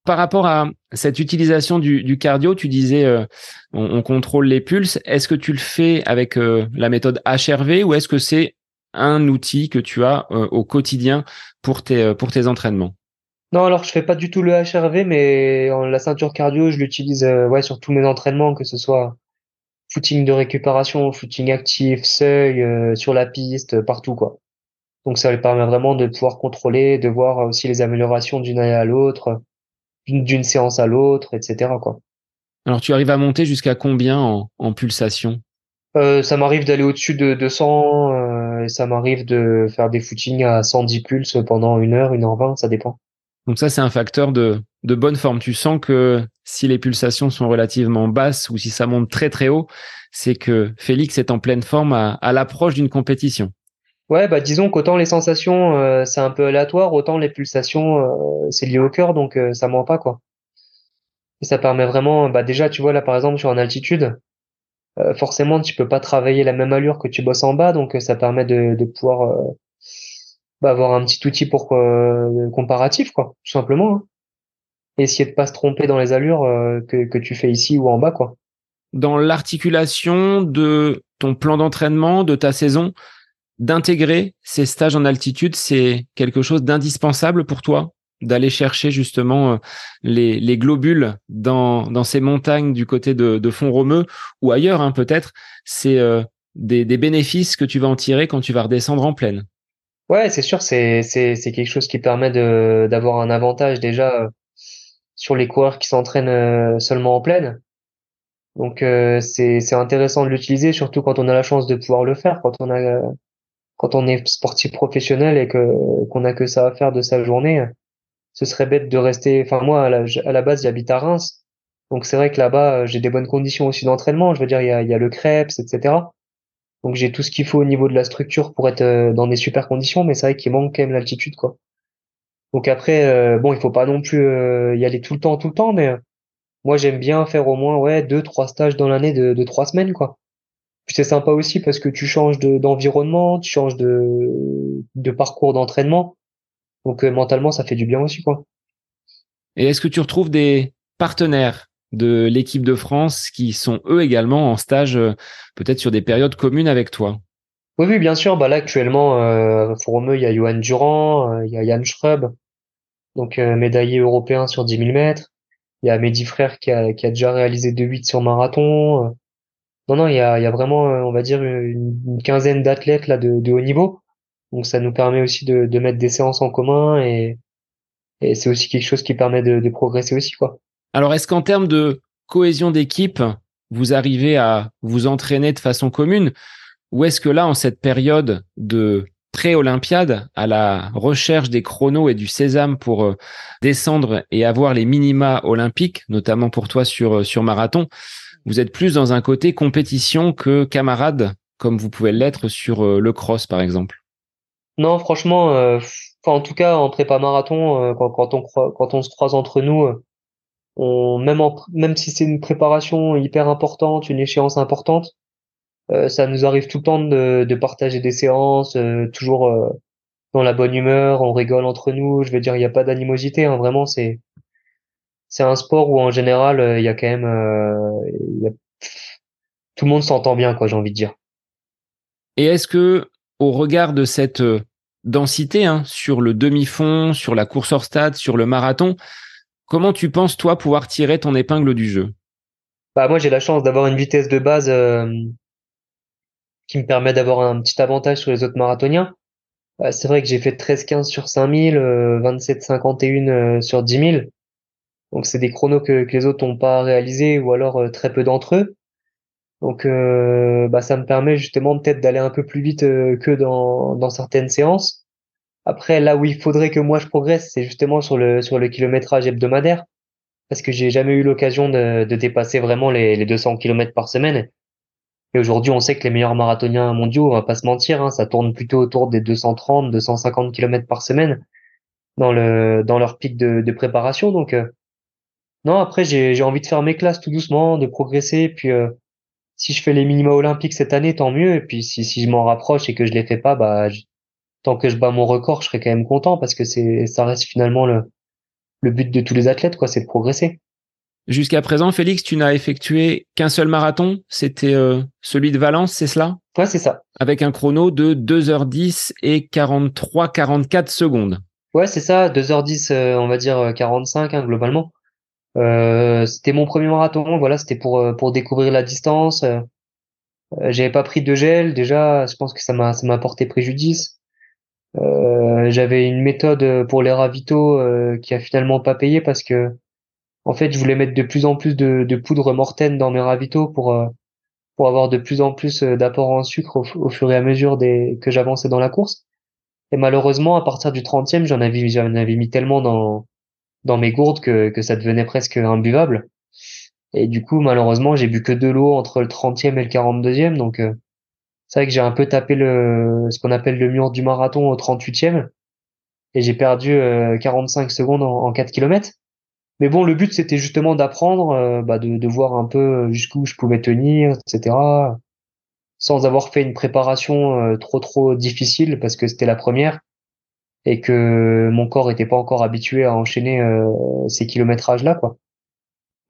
par rapport à cette utilisation du, du cardio, tu disais euh, on, on contrôle les pulses. Est-ce que tu le fais avec euh, la méthode H R V ou est-ce que c'est un outil que tu as euh, au quotidien pour tes, euh, pour tes entraînements? Non, alors je fais pas du tout le H R V, mais en, la ceinture cardio, je l'utilise euh, ouais, sur tous mes entraînements, que ce soit footing de récupération, footing actif, seuil, euh, sur la piste, euh, partout quoi. Donc ça lui permet vraiment de pouvoir contrôler, de voir aussi les améliorations d'une année à l'autre, d'une séance à l'autre, et cetera quoi. Alors, tu arrives à monter jusqu'à combien en, en pulsation? euh, Ça m'arrive d'aller au-dessus de deux cents, euh, et ça m'arrive de faire des footings à cent dix pulses pendant une heure, une heure vingt, ça dépend. Donc ça, c'est un facteur de, de bonne forme. Tu sens que si les pulsations sont relativement basses ou si ça monte très très haut, c'est que Félix est en pleine forme à, à l'approche d'une compétition. Ouais, bah disons qu'autant les sensations, euh, c'est un peu aléatoire, autant les pulsations, euh, c'est lié au cœur, donc euh, ça ment pas, quoi. Et ça permet vraiment, bah déjà, tu vois, là, par exemple, je suis en altitude, euh, forcément, tu peux pas travailler la même allure que tu bosses en bas, donc euh, ça permet de, de pouvoir euh, bah, avoir un petit outil pour euh, comparatif, quoi, tout simplement. Hein. Essayer de pas se tromper dans les allures euh, que, que tu fais ici ou en bas, quoi. Dans l'articulation de ton plan d'entraînement, de ta saison, d'intégrer ces stages en altitude, c'est quelque chose d'indispensable pour toi, d'aller chercher justement les, les globules dans, dans ces montagnes du côté de, de Font-Romeu ou ailleurs, hein, peut-être. C'est euh, des, des bénéfices que tu vas en tirer quand tu vas redescendre en plaine. Ouais, c'est sûr, c'est, c'est, c'est quelque chose qui permet de, d'avoir un avantage déjà euh, sur les coureurs qui s'entraînent euh, seulement en plaine. Donc euh, c'est, c'est intéressant de l'utiliser, surtout quand on a la chance de pouvoir le faire, quand on a euh, quand on est sportif professionnel et que qu'on a que ça à faire de sa journée, ce serait bête de rester. Enfin moi, à la, à la base, j'habite à Reims, donc c'est vrai que là-bas, j'ai des bonnes conditions aussi d'entraînement. Je veux dire, il y a, il y a le CREPS, et cetera. Donc j'ai tout ce qu'il faut au niveau de la structure pour être dans des super conditions, mais c'est vrai qu'il manque quand même l'altitude, quoi. Donc après, euh, bon, il faut pas non plus euh, y aller tout le temps, tout le temps, mais euh, moi j'aime bien faire au moins ouais deux, trois stages dans l'année de, de trois semaines, quoi. C'est sympa aussi parce que tu changes de, d'environnement, tu changes de, de parcours d'entraînement. Donc, euh, mentalement, ça fait du bien aussi, quoi. Et est-ce que tu retrouves des partenaires de l'équipe de France qui sont eux également en stage, euh, peut-être sur des périodes communes avec toi? Oui, oui, bien sûr. Bah, là, actuellement, euh, à Font-Romeu, il y a Johan Durand, euh, il y a Yann Schrub, donc euh, médaillé européen sur dix mille mètres. Il y a Mehdi Frère qui a, qui a déjà réalisé deux huit sur marathon. Euh, Non, non, il y a, il y a vraiment, on va dire, une, une quinzaine d'athlètes là de, de haut niveau. Donc, ça nous permet aussi de, de mettre des séances en commun et, et c'est aussi quelque chose qui permet de, de progresser aussi, quoi. Alors, est-ce qu'en termes de cohésion d'équipe, vous arrivez à vous entraîner de façon commune ou est-ce que là, en cette période de pré-olympiade, à la recherche des chronos et du sésame pour euh, descendre et avoir les minima olympiques, notamment pour toi sur, sur marathon, vous êtes plus dans un côté compétition que camarade, comme vous pouvez l'être sur le cross, par exemple? Non, franchement, euh, en tout cas, en prépa marathon, euh, quand, quand, on, quand on se croise entre nous, on, même, en, même si c'est une préparation hyper importante, une échéance importante, euh, ça nous arrive tout le temps de, de partager des séances, euh, toujours euh, dans la bonne humeur, on rigole entre nous. Je veux dire, il n'y a pas d'animosité, hein, vraiment, c'est... C'est un sport où en général il euh, y a quand même euh, y a... tout le monde s'entend bien, quoi, j'ai envie de dire. Et est-ce que au regard de cette densité, hein, sur le demi-fond, sur la course hors stade, sur le marathon, comment tu penses toi pouvoir tirer ton épingle du jeu? Bah moi j'ai la chance d'avoir une vitesse de base euh, qui me permet d'avoir un petit avantage sur les autres marathoniens. Euh, c'est vrai que j'ai fait treize quinze sur cinq mille, euh, vingt-sept cinquante et un euh, sur dix mille. Donc c'est des chronos que, que les autres n'ont pas réalisés ou alors euh, très peu d'entre eux. Donc euh, bah ça me permet justement peut-être d'aller un peu plus vite euh, que dans dans certaines séances. Après là où il faudrait que moi je progresse, c'est justement sur le sur le kilométrage hebdomadaire parce que j'ai jamais eu l'occasion de, de dépasser vraiment les, les deux cents kilomètres par semaine. Et aujourd'hui on sait que les meilleurs marathoniens mondiaux, on va pas se mentir, hein, ça tourne plutôt autour des deux cent trente deux cent cinquante kilomètres par semaine dans le dans leur pic de, de préparation. Donc euh, non, après, j'ai, j'ai envie de faire mes classes tout doucement, de progresser. Puis, euh, si je fais les minima olympiques cette année, tant mieux. Et puis, si, si je m'en rapproche et que je les fais pas, bah, je, tant que je bats mon record, je serai quand même content parce que c'est, ça reste finalement le, le but de tous les athlètes, quoi, c'est de progresser. Jusqu'à présent, Félix, tu n'as effectué qu'un seul marathon, c'était euh, celui de Valence, c'est cela ? Ouais, c'est ça. Avec un chrono de deux heures dix et quarante-trois quarante-quatre secondes. Ouais, c'est ça, deux heures dix, euh, on va dire quarante-cinq hein, globalement. Euh, c'était mon premier marathon, voilà, c'était pour euh, pour découvrir la distance. Euh, j'avais pas pris de gel, déjà, je pense que ça m'a ça m'a porté préjudice. Euh, j'avais une méthode pour les ravitaux euh, qui a finalement pas payé parce que en fait, je voulais mettre de plus en plus de, de poudre mortaine dans mes ravitaux pour euh, pour avoir de plus en plus d'apport en sucre au, au fur et à mesure des que j'avançais dans la course. Et malheureusement, à partir du trentième, j'en avais j'en avais mis tellement dans dans mes gourdes que que ça devenait presque imbuvable. Et du coup, malheureusement, j'ai bu que de l'eau entre le trentième et le quarante-deuxième, donc euh, c'est vrai que j'ai un peu tapé le ce qu'on appelle le mur du marathon au trente-huitième et j'ai perdu euh, quarante-cinq secondes en, en quatre kilomètres. Mais bon, le but, c'était justement d'apprendre, euh, bah de, de voir un peu jusqu'où je pouvais tenir, et cetera. Sans avoir fait une préparation euh, trop, trop difficile, parce que c'était la première, et que mon corps était pas encore habitué à enchaîner euh, ces kilométrages-là, quoi.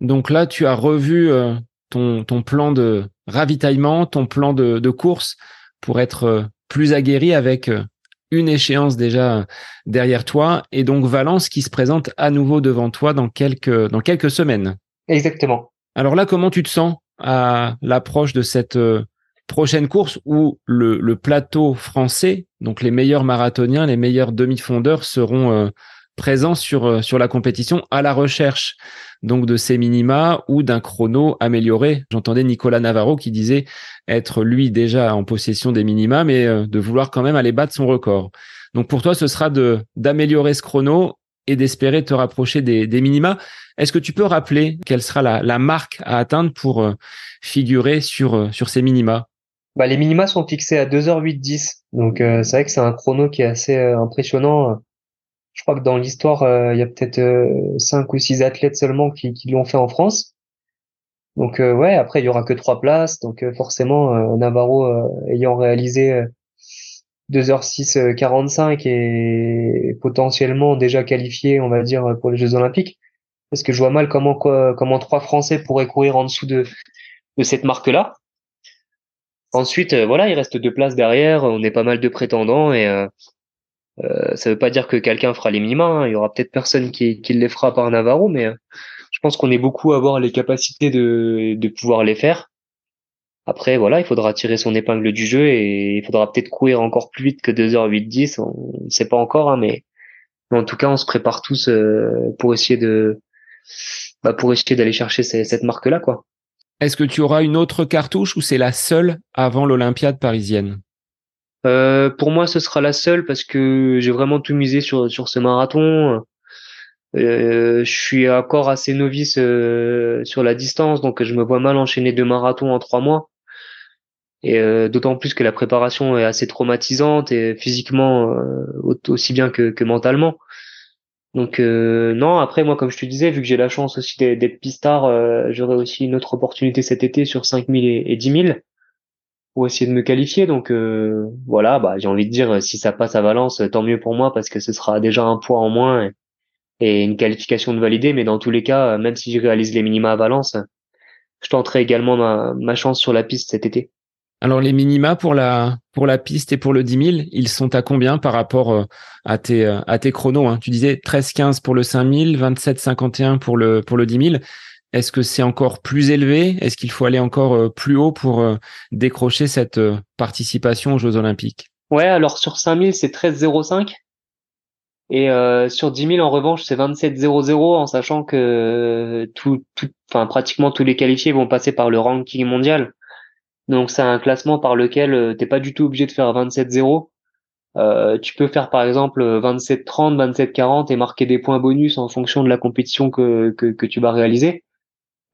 Donc là, tu as revu euh, ton, ton plan de ravitaillement, ton plan de, de course, pour être euh, plus aguerri avec... Euh... une échéance déjà derrière toi et donc Valence qui se présente à nouveau devant toi dans quelques, dans quelques semaines. Exactement. Alors là, comment tu te sens à l'approche de cette prochaine course où le, le plateau français, donc les meilleurs marathoniens, les meilleurs demi-fondeurs seront euh, présents sur, sur la compétition à la recherche donc de ces minima ou d'un chrono amélioré. J'entendais Nicolas Navarro qui disait être lui déjà en possession des minima, mais de vouloir quand même aller battre son record. Donc pour toi, ce sera de d'améliorer ce chrono et d'espérer te rapprocher des, des minima. Est-ce que tu peux rappeler quelle sera la, la marque à atteindre pour euh, figurer sur, euh, sur ces minima ? Bah, les minima sont fixés à deux heures huit dix. Donc euh, c'est vrai que c'est un chrono qui est assez euh, impressionnant. Je crois que dans l'histoire, euh, il y a peut-être euh, cinq ou six athlètes seulement qui, qui l'ont fait en France. Donc euh, ouais, après il y aura que trois places, donc euh, forcément euh, Navarro euh, ayant réalisé euh, deux heures six quarante-cinq et potentiellement déjà qualifié, on va dire pour les Jeux Olympiques, parce que je vois mal comment quoi, comment trois Français pourraient courir en dessous de de cette marque-là. Ensuite, euh, voilà, il reste deux places derrière, on est pas mal de prétendants et euh, Euh, ça veut pas dire que quelqu'un fera les minima, hein. Il y aura peut-être personne qui, qui les fera par Navarro, mais euh, je pense qu'on est beaucoup à avoir les capacités de, de pouvoir les faire. Après, voilà, il faudra tirer son épingle du jeu et il faudra peut-être courir encore plus vite que deux heures huit dix, on ne sait pas encore, hein, mais, mais en tout cas, on se prépare tous euh, pour essayer de, bah, pour essayer d'aller chercher ces, cette marque-là, quoi. Est-ce que tu auras une autre cartouche ou c'est la seule avant l'Olympiade parisienne ? Euh, pour moi, ce sera la seule parce que j'ai vraiment tout misé sur sur ce marathon. Euh, je suis encore assez novice euh, sur la distance, donc je me vois mal enchaîner deux marathons en trois mois. Et euh, d'autant plus que la préparation est assez traumatisante et physiquement euh, aussi bien que, que mentalement. Donc euh, non, après moi, comme je te disais, vu que j'ai la chance aussi d'être pistard, euh, j'aurai aussi une autre opportunité cet été sur cinq mille et, et dix mille. Pour essayer de me qualifier, donc euh, voilà, bah j'ai envie de dire si ça passe à Valence, tant mieux pour moi parce que ce sera déjà un poids en moins et, et une qualification de validée. Mais dans tous les cas, même si je réalise les minima à Valence, je tenterai également ma, ma chance sur la piste cet été. Alors les minima pour la pour la piste et pour le dix mille, ils sont à combien par rapport à tes à tes chronos, hein ? Tu disais treize quinze pour le cinq mille, vingt-sept cinquante et un pour le pour le dix mille. Est-ce que c'est encore plus élevé? Est-ce qu'il faut aller encore plus haut pour décrocher cette participation aux Jeux Olympiques? Ouais, alors sur cinq mille, c'est treize zéro cinq. Et euh, sur dix mille, en revanche, c'est vingt-sept zéro zéro, en sachant que tout, tout, enfin, pratiquement tous les qualifiés vont passer par le ranking mondial. Donc, c'est un classement par lequel t'es pas du tout obligé de faire vingt-sept zéro. Euh, tu peux faire par exemple vingt-sept trente, vingt-sept quarante et marquer des points bonus en fonction de la compétition que, que, que tu vas réaliser.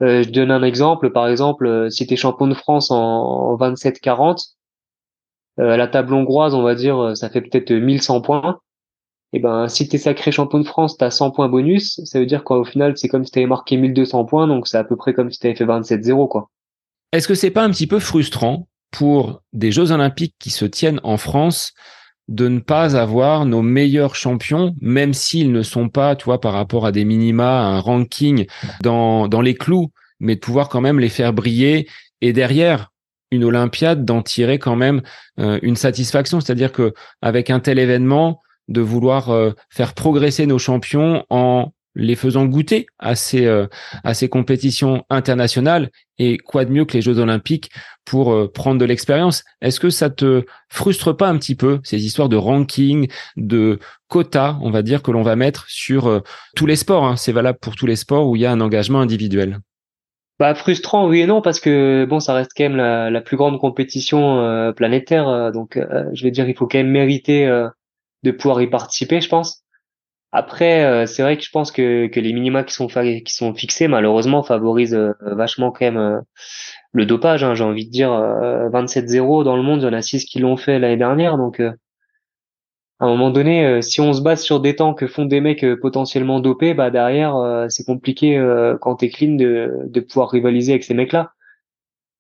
Euh, je donne un exemple, par exemple, euh, si t'es champion de France en, en vingt-sept quarante, euh, la table hongroise, on va dire, ça fait peut-être mille cent points. Et ben, si t'es sacré champion de France, t'as cent points bonus, ça veut dire qu'au final, c'est comme si t'avais marqué mille deux cents points, donc c'est à peu près comme si t'avais fait vingt-sept zéro, quoi. Est-ce que c'est pas un petit peu frustrant pour des Jeux Olympiques qui se tiennent en France de ne pas avoir nos meilleurs champions, même s'ils ne sont pas, tu vois, par rapport à des minima, à un ranking dans, dans les clous, mais de pouvoir quand même les faire briller et derrière une Olympiade d'en tirer quand même euh, une satisfaction. C'est-à-dire que avec un tel événement, de vouloir euh, faire progresser nos champions en les faisant goûter à ces euh, à ces compétitions internationales, et quoi de mieux que les Jeux Olympiques pour euh, prendre de l'expérience. Est-ce que ça te frustre pas un petit peu, ces histoires de ranking, de quotas, on va dire, que l'on va mettre sur euh, tous les sports, hein. C'est valable pour tous les sports où il y a un engagement individuel. Bah, frustrant, oui et non, parce que bon, ça reste quand même la, la plus grande compétition euh, planétaire, euh, donc euh, je vais dire, il faut quand même mériter euh, de pouvoir y participer, je pense. Après, euh, c'est vrai que je pense que, que les minima qui sont fa- qui sont fixés, malheureusement, favorisent euh, vachement quand même euh, le dopage, hein, j'ai envie de dire. euh, vingt-sept zéro dans le monde, il y en a six qui l'ont fait l'année dernière, donc euh, à un moment donné, euh, si on se base sur des temps que font des mecs euh, potentiellement dopés, bah derrière, euh, c'est compliqué euh, quand t'es clean de, de pouvoir rivaliser avec ces mecs-là.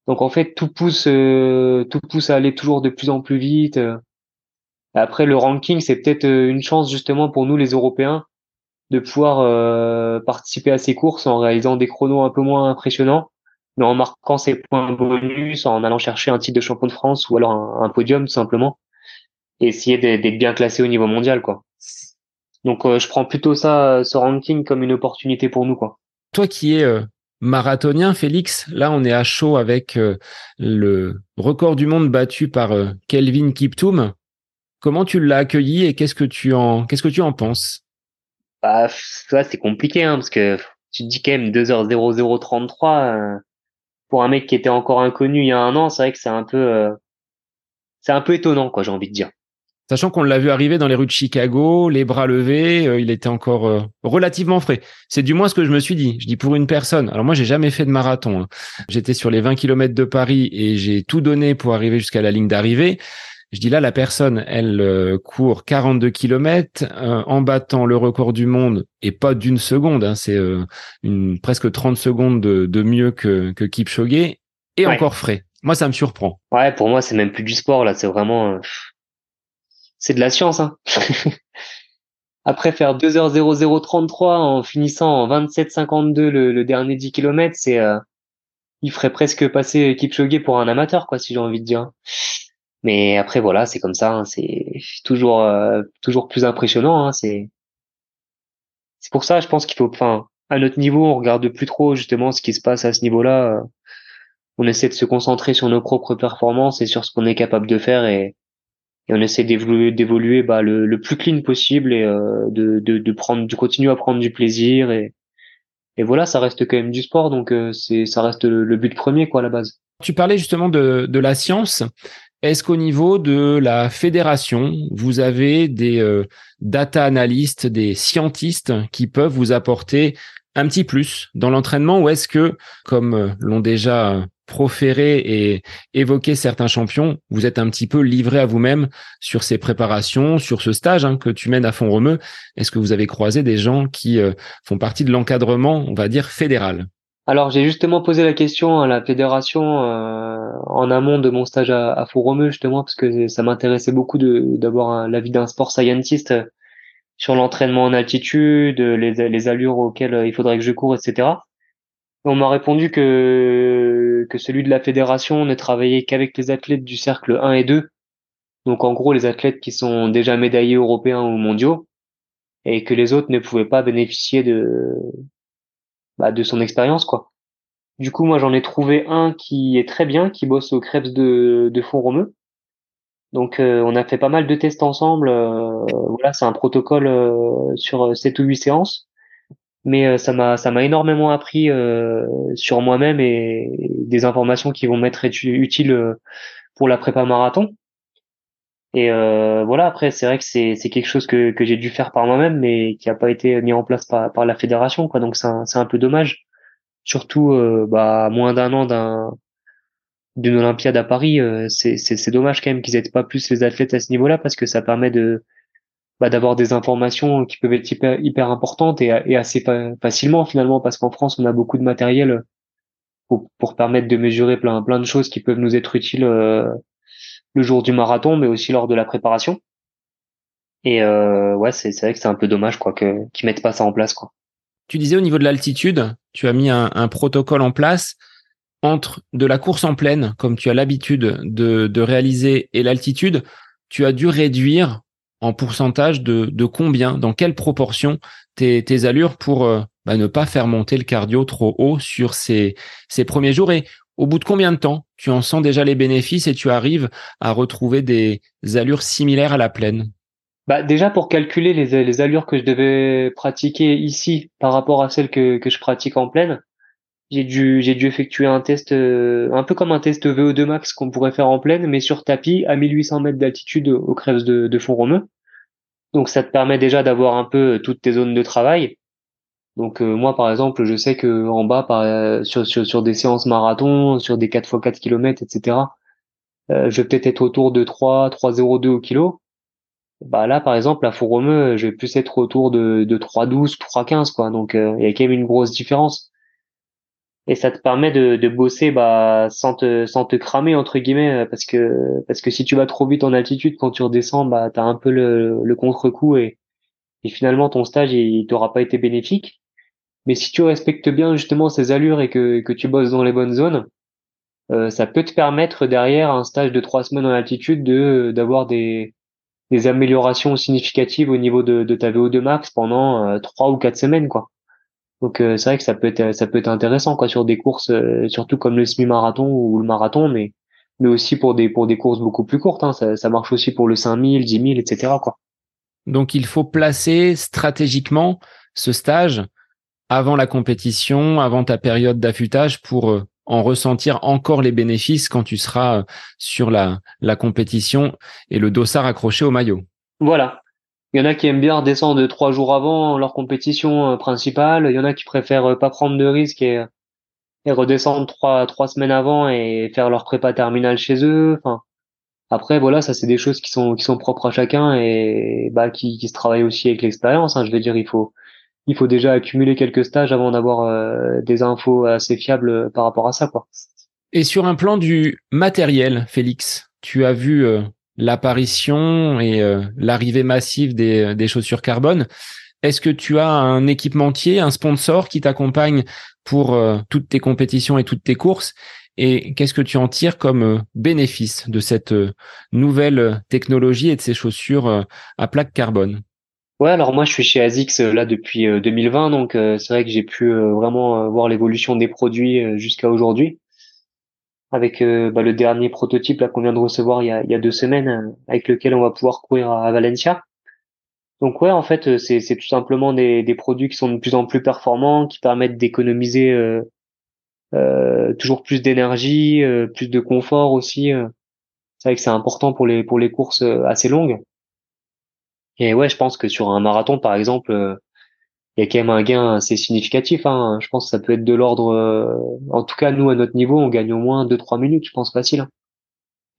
Donc en fait, tout pousse, euh, tout pousse à aller toujours de plus en plus vite. euh, Après, le ranking, c'est peut-être une chance justement pour nous, les Européens, de pouvoir euh, participer à ces courses en réalisant des chronos un peu moins impressionnants, mais en marquant ses points bonus, en allant chercher un titre de champion de France ou alors un, un podium tout simplement, et essayer d'être bien classé au niveau mondial, quoi. Donc, euh, je prends plutôt ça, ce ranking, comme une opportunité pour nous, quoi. Toi qui es euh, marathonien, Félix, là, on est à chaud avec euh, le record du monde battu par euh, Kelvin Kiptoum. Comment tu l'as accueilli et qu'est-ce que tu en qu'est-ce que tu en penses? Bah ça, c'est compliqué, hein, parce que tu te dis quand même deux heures trente-trois, euh, pour un mec qui était encore inconnu il y a un an, c'est vrai que c'est un peu euh, c'est un peu étonnant, quoi, j'ai envie de dire. Sachant qu'on l'a vu arriver dans les rues de Chicago, les bras levés, euh, il était encore euh, relativement frais. C'est du moins ce que je me suis dit. Je dis pour une personne. Alors moi, j'ai jamais fait de marathon, hein. J'étais sur les vingt kilomètres de Paris et j'ai tout donné pour arriver jusqu'à la ligne d'arrivée. Je dis là, la personne, elle euh, court quarante-deux kilomètres euh, en battant le record du monde, et pas d'une seconde, hein, c'est euh, une, presque trente secondes de, de mieux que, que Kipchoge, et ouais, encore frais. Moi, ça me surprend. Ouais, pour moi, c'est même plus du sport, là, c'est vraiment... Euh, c'est de la science, hein. Après, faire deux heures trente-trois en finissant en vingt-sept cinquante-deux le, le dernier dix kilomètres, c'est, euh, il ferait presque passer Kipchoge pour un amateur, quoi, si j'ai envie de dire. Mais après, voilà, c'est comme ça, hein, c'est toujours euh, toujours plus impressionnant, hein, c'est c'est pour ça, je pense qu'il faut, enfin, à notre niveau, on regarde plus trop justement ce qui se passe à ce niveau-là. On essaie de se concentrer sur nos propres performances et sur ce qu'on est capable de faire, et, et on essaie d'évoluer, d'évoluer bah le, le plus clean possible, et euh, de, de de prendre de continuer à prendre du plaisir, et et voilà, ça reste quand même du sport, donc euh, c'est ça reste le, le but premier, quoi, à la base. Tu parlais justement de de la science. Est-ce qu'au niveau de la fédération, vous avez des euh, data analystes, des scientistes qui peuvent vous apporter un petit plus dans l'entraînement, ou est-ce que, comme l'ont déjà proféré et évoqué certains champions, vous êtes un petit peu livré à vous-même sur ces préparations, sur ce stage, hein, que tu mènes à Font-Romeu? Est-ce que vous avez croisé des gens qui euh, font partie de l'encadrement, on va dire, fédéral? Alors, j'ai justement posé la question à la fédération euh, en amont de mon stage à, à Font-Romeu, justement, parce que ça m'intéressait beaucoup de d'avoir l'avis d'un sport scientist sur l'entraînement en altitude, les, les allures auxquelles il faudrait que je cours, et cetera. Et on m'a répondu que que celui de la fédération ne travaillait qu'avec les athlètes du cercle un et deux, donc en gros les athlètes qui sont déjà médaillés européens ou mondiaux, et que les autres ne pouvaient pas bénéficier de... bah, de son expérience, quoi. Du coup, moi, j'en ai trouvé un qui est très bien, qui bosse au CREPS de, de Font-Romeu. Donc, euh, on a fait pas mal de tests ensemble. Euh, voilà, c'est un protocole euh, sur sept ou huit séances. Mais euh, ça m'a, ça m'a énormément appris euh, sur moi-même, et, et des informations qui vont m'être utiles euh, pour la prépa marathon. Et euh, voilà, après, c'est vrai que c'est c'est quelque chose que que j'ai dû faire par moi-même, mais qui a pas été mis en place par par la fédération, quoi. Donc c'est un, c'est un peu dommage, surtout euh, bah moins d'un an d'un d'une Olympiade à Paris. euh, c'est c'est c'est dommage quand même qu'ils aident pas plus les athlètes à ce niveau-là, parce que ça permet de bah d'avoir des informations qui peuvent être hyper hyper importantes, et et assez fa- facilement finalement, parce qu'en France on a beaucoup de matériel pour pour permettre de mesurer plein plein de choses qui peuvent nous être utiles euh, le jour du marathon, mais aussi lors de la préparation. Et euh, ouais, c'est, c'est vrai que c'est un peu dommage, quoi, que, qu'ils mettent pas ça en place, quoi. Tu disais au niveau de l'altitude, tu as mis un, un protocole en place entre de la course en plaine, comme tu as l'habitude de, de réaliser, et l'altitude. Tu as dû réduire en pourcentage de, de combien, dans quelle proportion tes, tes allures pour euh, bah, ne pas faire monter le cardio trop haut sur ces, ces premiers jours. Et au bout de combien de temps tu en sens déjà les bénéfices et tu arrives à retrouver des allures similaires à la plaine? Bah déjà, pour calculer les, les allures que je devais pratiquer ici par rapport à celles que, que je pratique en plaine, j'ai dû, j'ai dû effectuer un test, euh, un peu comme un test V O deux max qu'on pourrait faire en plaine, mais sur tapis à mille huit cents mètres d'altitude aux crèves de, de Font-Romeu. Donc ça te permet déjà d'avoir un peu toutes tes zones de travail. Donc euh, moi par exemple, je sais que en bas, par, euh, sur, sur, sur des séances marathon, sur des quatre fois quatre kilomètres, et cetera, euh, je vais peut-être être autour de trois virgule zéro deux au kilo. Bah là par exemple à Font-Romeu, je vais plus être autour de, de trois douze, trois quinze, quoi. Donc euh, il y a quand même une grosse différence. Et ça te permet de, de bosser bah sans te sans te cramer entre guillemets, parce que parce que si tu vas trop vite en altitude, quand tu redescends, bah t'as un peu le, le contre-coup et et finalement ton stage il, il t'aura pas été bénéfique. Mais si tu respectes bien justement ces allures et que que tu bosses dans les bonnes zones, euh, ça peut te permettre derrière un stage de trois semaines en altitude de d'avoir des des améliorations significatives au niveau de de ta V O deux max pendant trois euh, ou quatre semaines, quoi. Donc euh, c'est vrai que ça peut être ça peut être intéressant, quoi, sur des courses euh, surtout comme le semi-marathon ou le marathon, mais mais aussi pour des pour des courses beaucoup plus courtes, hein. Ça, ça marche aussi pour le cinq mille, dix mille, et cetera, quoi. Donc il faut placer stratégiquement ce stage avant la compétition, avant ta période d'affûtage, pour en ressentir encore les bénéfices quand tu seras sur la la compétition et le dossard accroché au maillot. Voilà. Il y en a qui aiment bien redescendre trois jours avant leur compétition principale. Il y en a qui préfèrent pas prendre de risques et, et redescendre trois, trois semaines avant et faire leur prépa terminale chez eux. Enfin, après, voilà, ça, c'est des choses qui sont, qui sont propres à chacun et, bah, qui, qui se travaillent aussi avec l'expérience, hein. Je veux dire, il faut, il faut déjà accumuler quelques stages avant d'avoir euh, des infos assez fiables par rapport à ça, quoi. Et sur un plan du matériel, Félix, tu as vu, euh... l'apparition et euh, l'arrivée massive des, des chaussures carbone. Est-ce que tu as un équipementier, un sponsor qui t'accompagne pour euh, toutes tes compétitions et toutes tes courses? Et qu'est-ce que tu en tires comme euh, bénéfice de cette euh, nouvelle technologie et de ces chaussures euh, à plaque carbone? Ouais, alors moi je suis chez ASICS euh, là depuis euh, deux mille vingt, donc euh, c'est vrai que j'ai pu euh, vraiment euh, voir l'évolution des produits euh, jusqu'à aujourd'hui, avec euh, bah, le dernier prototype là qu'on vient de recevoir il y a, il y a deux semaines, euh, avec lequel on va pouvoir courir à, à Valencia. Donc ouais, en fait, c'est, c'est tout simplement des, des produits qui sont de plus en plus performants, qui permettent d'économiser euh, euh, toujours plus d'énergie, euh, plus de confort aussi. Euh. C'est vrai que c'est important pour les pour les courses assez longues. Et ouais, je pense que sur un marathon, par exemple, euh, il y a quand même un gain assez significatif, hein. Je pense que ça peut être de l'ordre, euh, en tout cas, nous, à notre niveau, on gagne au moins deux à trois minutes, je pense, facile.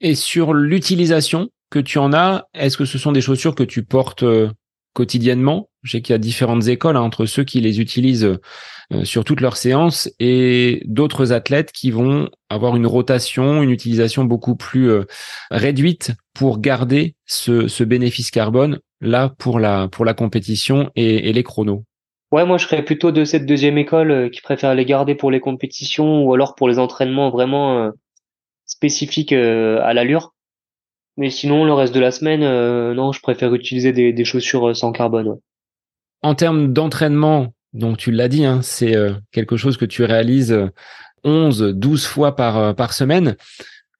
Et sur l'utilisation que tu en as, est-ce que ce sont des chaussures que tu portes euh, quotidiennement? Je sais qu'il y a différentes écoles, hein, entre ceux qui les utilisent euh, sur toutes leurs séances et d'autres athlètes qui vont avoir une rotation, une utilisation beaucoup plus euh, réduite pour garder ce, ce bénéfice carbone, là, pour la, pour la compétition et, et les chronos. Ouais, moi je serais plutôt de cette deuxième école euh, qui préfère les garder pour les compétitions ou alors pour les entraînements vraiment euh, spécifiques euh, à l'allure. Mais sinon, le reste de la semaine, euh, non, je préfère utiliser des, des chaussures sans carbone. Ouais. En termes d'entraînement, donc tu l'as dit, hein, c'est euh, quelque chose que tu réalises onze, douze fois par, euh, par semaine.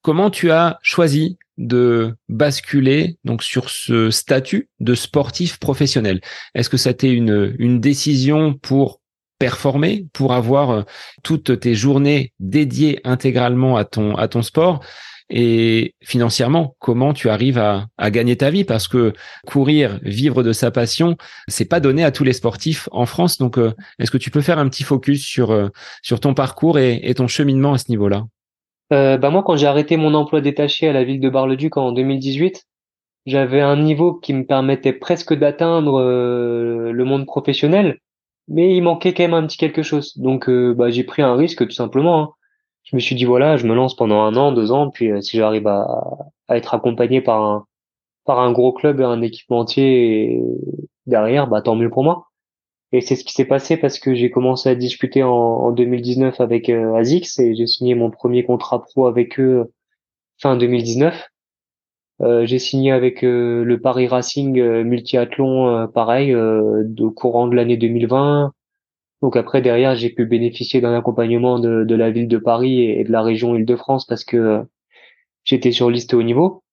Comment tu as choisi de basculer donc sur ce statut de sportif professionnel? Est-ce que ça t'est une une décision pour performer, pour avoir toutes tes journées dédiées intégralement à ton à ton sport? Et financièrement, comment tu arrives à à gagner ta vie? Parce que courir, vivre de sa passion, c'est pas donné à tous les sportifs en France. Donc, est-ce que tu peux faire un petit focus sur sur ton parcours et, et ton cheminement à ce niveau-là? Euh, bah moi, quand j'ai arrêté mon emploi détaché à la ville de Bar-le-Duc en deux mille dix-huit, j'avais un niveau qui me permettait presque d'atteindre euh, le monde professionnel, mais il manquait quand même un petit quelque chose. Donc euh, bah j'ai pris un risque, tout simplement, hein. Je me suis dit voilà, je me lance pendant un an, deux ans, puis euh, si j'arrive à, à être accompagné par un, par un gros club et un équipementier derrière, bah tant mieux pour moi. Et c'est ce qui s'est passé parce que j'ai commencé à discuter en, en deux mille dix-neuf avec euh, ASICS et j'ai signé mon premier contrat pro avec eux fin deux mille dix-neuf. Euh, j'ai signé avec euh, le Paris Racing euh, Multiathlon, euh, pareil, euh, au courant de l'année deux mille vingt. Donc après, derrière, j'ai pu bénéficier d'un accompagnement de, de la ville de Paris et, et de la région Île-de-France parce que euh, j'étais sur liste haut niveau.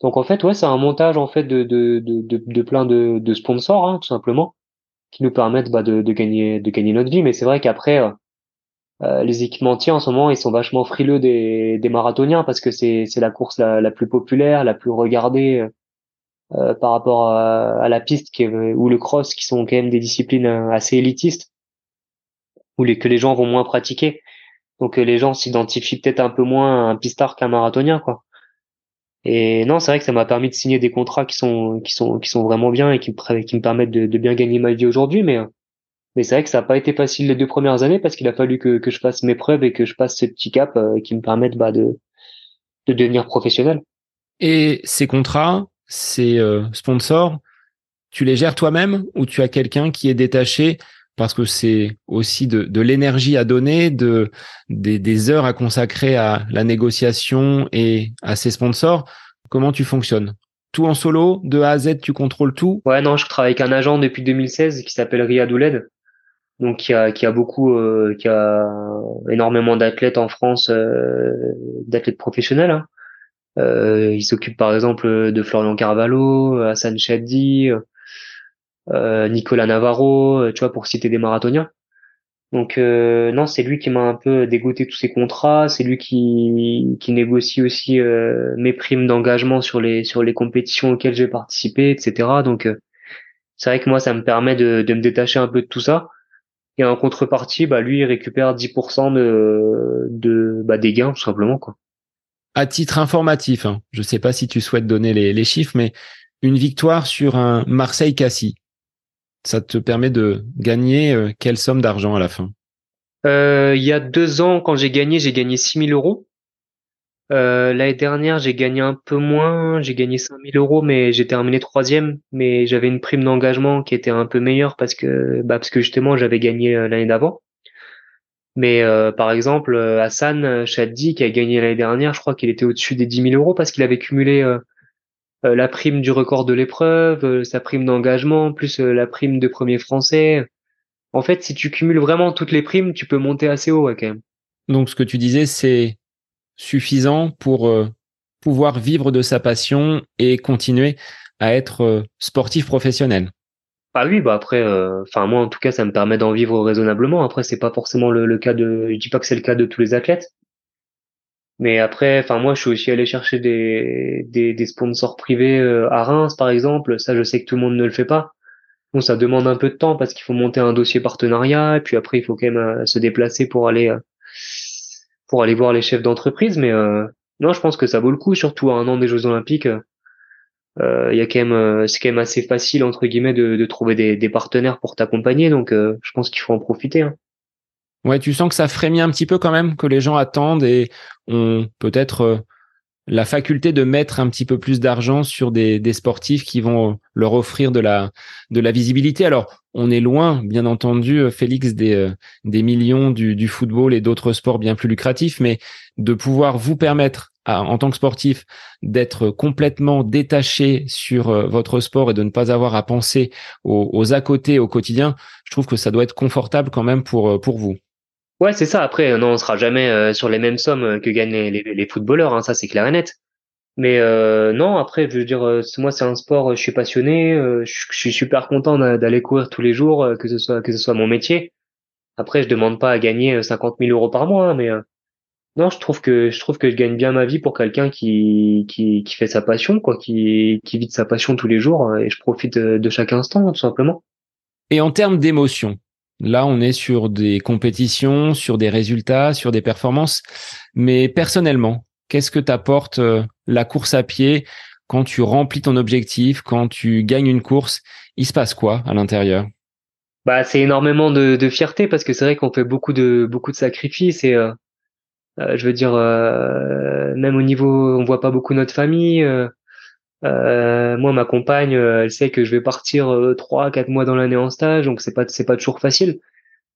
Donc en fait, ouais, c'est un montage en fait de, de, de, de, de plein de, de sponsors, hein, tout simplement, qui nous permettent bah, de, de gagner de gagner notre vie. Mais c'est vrai qu'après, euh, euh, les équipementiers en ce moment, ils sont vachement frileux des, des marathoniens parce que c'est c'est la course la, la plus populaire, la plus regardée euh, par rapport à, à la piste qui est, ou le cross, qui sont quand même des disciplines assez élitistes où les que les gens vont moins pratiquer. Donc les gens s'identifient peut-être un peu moins à un pistard qu'un marathonien, quoi. Et non, c'est vrai que ça m'a permis de signer des contrats qui sont qui sont qui sont vraiment bien et qui me qui me permettent de, de bien gagner ma vie aujourd'hui. Mais mais c'est vrai que ça n'a pas été facile les deux premières années parce qu'il a fallu que que je fasse mes preuves et que je passe ce petit cap qui me permette bah de de devenir professionnel. Et ces contrats, ces sponsors, tu les gères toi-même ou tu as quelqu'un qui est détaché? Parce que c'est aussi de, de l'énergie à donner, de, des, des heures à consacrer à la négociation et à ses sponsors. Comment tu fonctionnes? Tout en solo, de A à Z, tu contrôles tout? Ouais, non, je travaille avec un agent depuis deux mille seize qui s'appelle Riyadouled, donc qui a, qui a beaucoup, euh, qui a énormément d'athlètes en France, euh, d'athlètes professionnels. Hein. Euh, il s'occupe par exemple de Florian Carvalho, Hassan Chadi. Euh, Nicolas Navarro, tu vois, pour citer des marathoniens. Donc euh, non, c'est lui qui m'a un peu dégoté tous ces contrats, c'est lui qui qui négocie aussi euh, mes primes d'engagement sur les sur les compétitions auxquelles j'ai participé, et cetera. Donc euh, c'est vrai que moi, ça me permet de de me détacher un peu de tout ça. Et en contrepartie, bah lui, il récupère dix pour cent de de bah des gains tout simplement, quoi. À titre informatif, hein, je sais pas si tu souhaites donner les les chiffres, mais une victoire sur un Marseille-Cassis, ça te permet de gagner quelle somme d'argent à la fin? Euh, il y a deux ans, quand j'ai gagné, j'ai gagné six mille euros. Euh, l'année dernière, j'ai gagné un peu moins, j'ai gagné cinq mille euros, mais j'ai terminé troisième. Mais j'avais une prime d'engagement qui était un peu meilleure parce que, bah, parce que justement, j'avais gagné l'année d'avant. Mais euh, par exemple, Hassan Chadi, qui a gagné l'année dernière, je crois qu'il était au-dessus des dix mille euros parce qu'il avait cumulé... Euh, la prime du record de l'épreuve, sa prime d'engagement, plus la prime de premier français. En fait, si tu cumules vraiment toutes les primes, tu peux monter assez haut, ouais, quand même. Donc, ce que tu disais, c'est suffisant pour euh, pouvoir vivre de sa passion et continuer à être euh, sportif professionnel. Ah oui, bah après, enfin euh, moi, en tout cas, ça me permet d'en vivre raisonnablement. Après, c'est pas forcément le, le cas de, je dis pas que c'est le cas de tous les athlètes. Mais après, enfin moi, je suis aussi allé chercher des des, des sponsors privés euh, à Reims, par exemple. Ça, je sais que tout le monde ne le fait pas. Bon, ça demande un peu de temps parce qu'il faut monter un dossier partenariat, et puis après, il faut quand même euh, se déplacer pour aller euh, pour aller voir les chefs d'entreprise. Mais euh, non, je pense que ça vaut le coup, surtout à un an des Jeux Olympiques. Il euh, y a quand même, euh, c'est quand même assez facile entre guillemets de, de trouver des, des partenaires pour t'accompagner. Donc, euh, je pense qu'il faut en profiter. Hein. Ouais, tu sens que ça frémit un petit peu quand même, que les gens attendent et ont peut-être la faculté de mettre un petit peu plus d'argent sur des, des sportifs qui vont leur offrir de la, de la visibilité. Alors, on est loin, bien entendu, Félix, des, des millions du, du football et d'autres sports bien plus lucratifs, mais de pouvoir vous permettre, à, en tant que sportif, d'être complètement détaché sur votre sport et de ne pas avoir à penser aux, aux à côté au quotidien, je trouve que ça doit être confortable quand même pour, pour vous. Ouais, c'est ça. Après, non, on sera jamais euh, sur les mêmes sommes que gagnent les, les, les footballeurs, hein, ça c'est clair et net. Mais euh, non, après, je veux dire, euh, moi c'est un sport, je suis passionné, euh, je, je suis super content d'aller courir tous les jours, euh, que ce soit que ce soit mon métier. Après, je demande pas à gagner cinquante mille euros par mois, hein, mais euh, non, je trouve que je trouve que je gagne bien ma vie pour quelqu'un qui qui qui fait sa passion, quoi, qui qui vit de sa passion tous les jours, et je profite de, de chaque instant, tout simplement. Et en termes d'émotion. Là, on est sur des compétitions, sur des résultats, sur des performances. Mais personnellement, qu'est-ce que t'apporte la course à pied quand tu remplis ton objectif, quand tu gagnes une course? Il se passe quoi à l'intérieur? Bah, c'est énormément de, de fierté parce que c'est vrai qu'on fait beaucoup de beaucoup de sacrifices et euh, je veux dire, euh, même au niveau, on voit pas beaucoup notre famille. Euh, Euh, moi, ma compagne, elle sait que je vais partir trois, euh, quatre mois dans l'année en stage, donc c'est pas c'est pas toujours facile.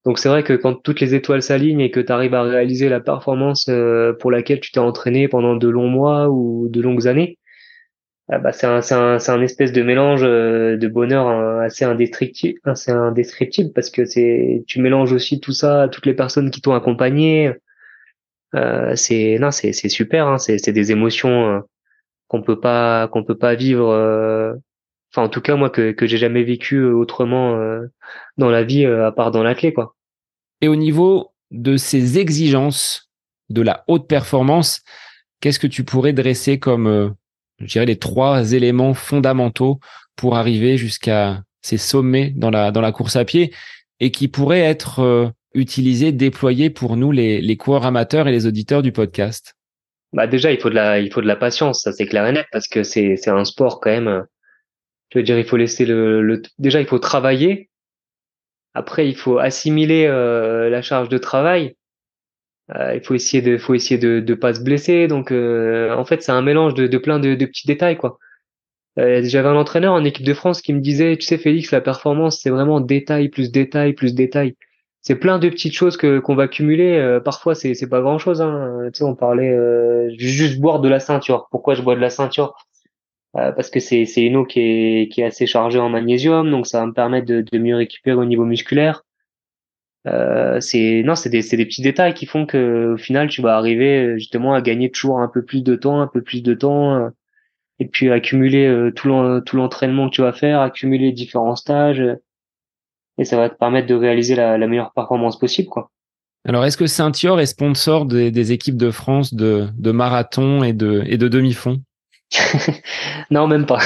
Donc c'est vrai que quand toutes les étoiles s'alignent et que tu arrives à réaliser la performance euh, pour laquelle tu t'es entraîné pendant de longs mois ou de longues années, euh, bah c'est un c'est un c'est un espèce de mélange euh, de bonheur hein, assez indescriptible, hein, c'est indescriptible parce que c'est tu mélanges aussi tout ça, toutes les personnes qui t'ont accompagné. Euh, c'est non c'est c'est super, hein, c'est c'est des émotions euh, qu'on peut pas qu'on peut pas vivre euh, enfin en tout cas moi que que j'ai jamais vécu autrement euh, dans la vie euh, à part dans l'athlé quoi. Et au niveau de ces exigences de la haute performance, qu'est-ce que tu pourrais dresser comme euh, je dirais les trois éléments fondamentaux pour arriver jusqu'à ces sommets dans la dans la course à pied et qui pourraient être euh, utilisés, déployés pour nous les les coureurs amateurs et les auditeurs du podcast? Bah déjà il faut de la il faut de la patience, ça c'est clair et net, parce que c'est c'est un sport quand même, je veux dire il faut laisser le le déjà il faut travailler, après il faut assimiler euh, la charge de travail, euh, il faut essayer de faut essayer de de pas se blesser, donc euh, en fait c'est un mélange de de plein de de petits détails quoi. Euh, j'avais un entraîneur en équipe de France qui me disait, tu sais Félix, la performance c'est vraiment détail plus détail plus détail. C'est plein de petites choses que qu'on va cumuler. Euh, parfois, c'est c'est pas grand chose. Hein. Tu sais, on parlait euh, juste boire de la ceinture. Pourquoi je bois de la ceinture? euh, Parce que c'est c'est une eau qui est qui est assez chargée en magnésium, donc ça va me permettre de, de mieux récupérer au niveau musculaire. Euh, c'est non, c'est des c'est des petits détails qui font que au final, tu vas arriver justement à gagner toujours un peu plus de temps, un peu plus de temps, euh, et puis accumuler euh, tout l'en, tout l'entraînement que tu vas faire, accumuler différents stages. Et ça va te permettre de réaliser la, la meilleure performance possible, quoi. Alors, est-ce que Saint-Yor est sponsor des, des équipes de France de, de marathon et de, et de demi-fond? Non, même pas.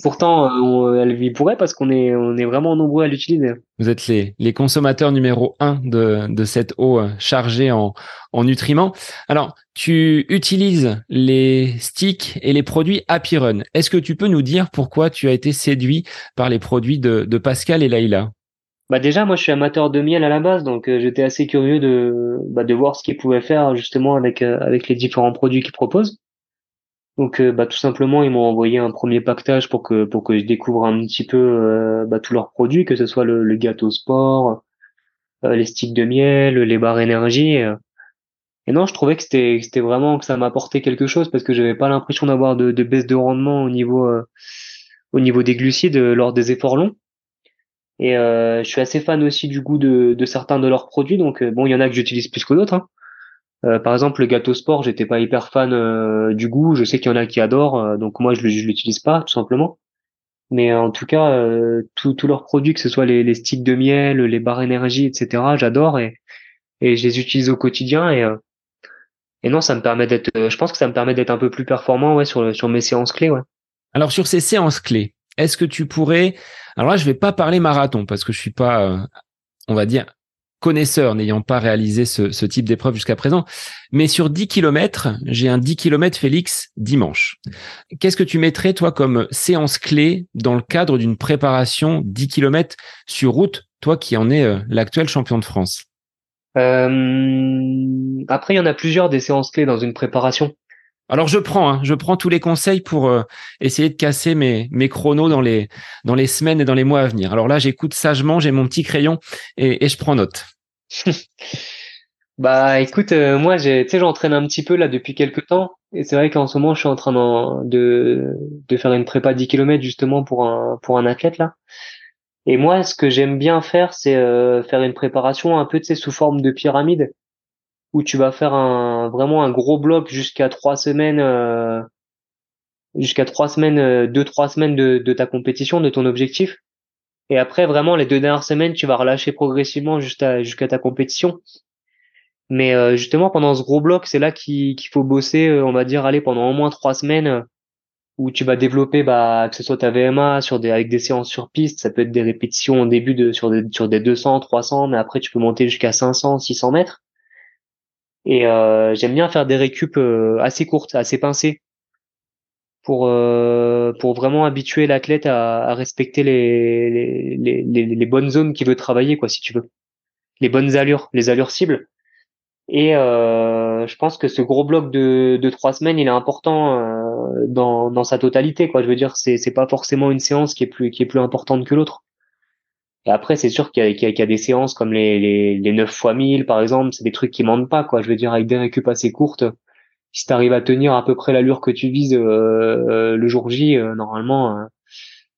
Pourtant, on, elle y pourrait parce qu'on est, on est vraiment nombreux à l'utiliser. Vous êtes les, les consommateurs numéro un de, de cette eau chargée en, en nutriments. Alors, tu utilises les sticks et les produits Happy Run. Est-ce que tu peux nous dire pourquoi tu as été séduit par les produits de, de Pascal et Layla? Bah déjà, moi, je suis amateur de miel à la base, donc euh, j'étais assez curieux de, bah, de voir ce qu'ils pouvaient faire justement avec, euh, avec les différents produits qu'ils proposent. Donc bah tout simplement ils m'ont envoyé un premier paquetage pour que pour que je découvre un petit peu euh, bah tous leurs produits, que ce soit le, le gâteau sport, euh, les sticks de miel, les barres énergie. Et, et non, je trouvais que c'était c'était vraiment que ça m'apportait quelque chose parce que j'avais pas l'impression d'avoir de, de baisse de rendement au niveau euh, au niveau des glucides euh, lors des efforts longs. Et euh, je suis assez fan aussi du goût de de certains de leurs produits, donc euh, bon, il y en a que j'utilise plus que d'autres hein. Euh, par exemple, le gâteau sport, j'étais pas hyper fan euh, du goût. Je sais qu'il y en a qui adorent, euh, donc moi je, je l'utilise pas tout simplement. Mais euh, en tout cas, euh, tous leurs produits, que ce soit les, les sticks de miel, les barres énergie, et cetera, j'adore et, et je les utilise au quotidien. Et, euh, et non, ça me permet d'être. Euh, je pense que ça me permet d'être un peu plus performant, ouais, sur le, sur mes séances clés, ouais. Alors sur ces séances clés, est-ce que tu pourrais. Alors là, je vais pas parler marathon parce que je suis pas, euh, on va dire. connaisseur, n'ayant pas réalisé ce, ce type d'épreuve jusqu'à présent. Mais sur dix kilomètres, j'ai un dix kilomètres Félix dimanche. Qu'est-ce que tu mettrais, toi, comme séance clé dans le cadre d'une préparation dix kilomètres sur route, toi qui en es euh, l'actuel champion de France? euh, Après, il y en a plusieurs des séances clés dans une préparation. Alors, je prends, hein, je prends tous les conseils pour euh, essayer de casser mes, mes chronos dans les, dans les semaines et dans les mois à venir. Alors là, j'écoute sagement, j'ai mon petit crayon et, et je prends note. Bah, écoute, euh, moi, j'ai, tu sais, j'entraîne un petit peu là depuis quelques temps et c'est vrai qu'en ce moment, je suis en train de, de faire une prépa dix kilomètres justement pour un, pour un athlète là. Et moi, ce que j'aime bien faire, c'est euh, faire une préparation un peu, tu sais, sous forme de pyramide, où tu vas faire un vraiment un gros bloc jusqu'à trois semaines, euh, jusqu'à trois semaines, euh, deux trois semaines de, de ta compétition, de ton objectif. Et après vraiment les deux dernières semaines, tu vas relâcher progressivement jusqu'à jusqu'à ta compétition. Mais euh, justement pendant ce gros bloc, c'est là qu'il, qu'il faut bosser, euh, on va dire, aller pendant au moins trois semaines euh, où tu vas développer, bah que ce soit ta V M A sur des avec des séances sur piste, ça peut être des répétitions au début de sur des sur des deux cents, trois cents, mais après tu peux monter jusqu'à cinq cents, six cents mètres. Et euh, j'aime bien faire des récup euh, assez courtes, assez pincées, pour euh, pour vraiment habituer l'athlète à, à respecter les les, les les les bonnes zones qu'il veut travailler, quoi, si tu veux, les bonnes allures, les allures cibles. Et euh, je pense que ce gros bloc de, de trois semaines, il est important euh, dans, dans sa totalité, quoi. Je veux dire, c'est, c'est pas forcément une séance qui est plus, qui est plus importante que l'autre. Et après, c'est sûr qu'il y a, qu'il y a, qu'il y a des séances comme les, les, les neuf fois mille, par exemple, c'est des trucs qui mentent pas, quoi. Je veux dire, avec des récup assez courtes, si t'arrives à tenir à peu près l'allure que tu vises euh, euh, le jour J, euh, normalement, euh,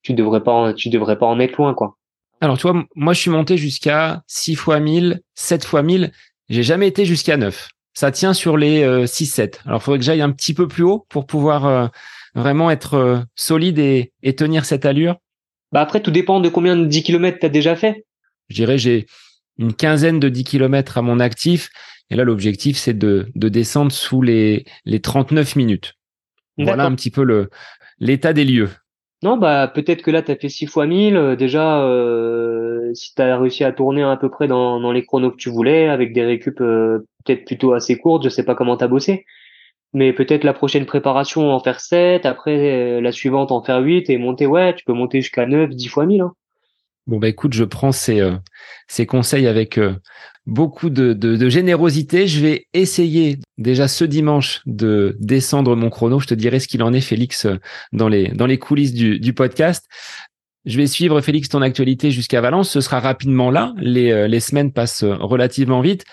tu devrais pas, en, tu devrais pas en être loin, quoi. Alors, tu vois, moi, je suis monté jusqu'à six fois mille, sept fois mille. J'ai jamais été jusqu'à neuf. Ça tient sur les euh, six sept. Alors, il faudrait que j'aille un petit peu plus haut pour pouvoir euh, vraiment être euh, solide et, et tenir cette allure. Bah après, tout dépend de combien de dix kilomètres tu as déjà fait. Je dirais j'ai une quinzaine de dix kilomètres à mon actif. Et là, l'objectif, c'est de, de descendre sous les, les trente-neuf minutes. D'accord. Voilà un petit peu le, l'état des lieux. Non, bah peut-être que là, tu as fait six fois mille. Déjà, euh, si tu as réussi à tourner à peu près dans, dans les chronos que tu voulais, avec des récup euh, peut-être plutôt assez courtes, je sais pas comment tu as bossé, mais peut-être la prochaine préparation, en faire sept, après euh, la suivante, en faire huit, et monter, ouais, tu peux monter jusqu'à neuf, dix fois mille. Hein. Bon, bah écoute, je prends ces, euh, ces conseils avec euh, beaucoup de, de, de générosité. Je vais essayer déjà ce dimanche de descendre mon chrono. Je te dirai ce qu'il en est, Félix, dans les, dans les coulisses du, du podcast. Je vais suivre, Félix, ton actualité jusqu'à Valence. Ce sera rapidement là. Les, les semaines passent relativement vite.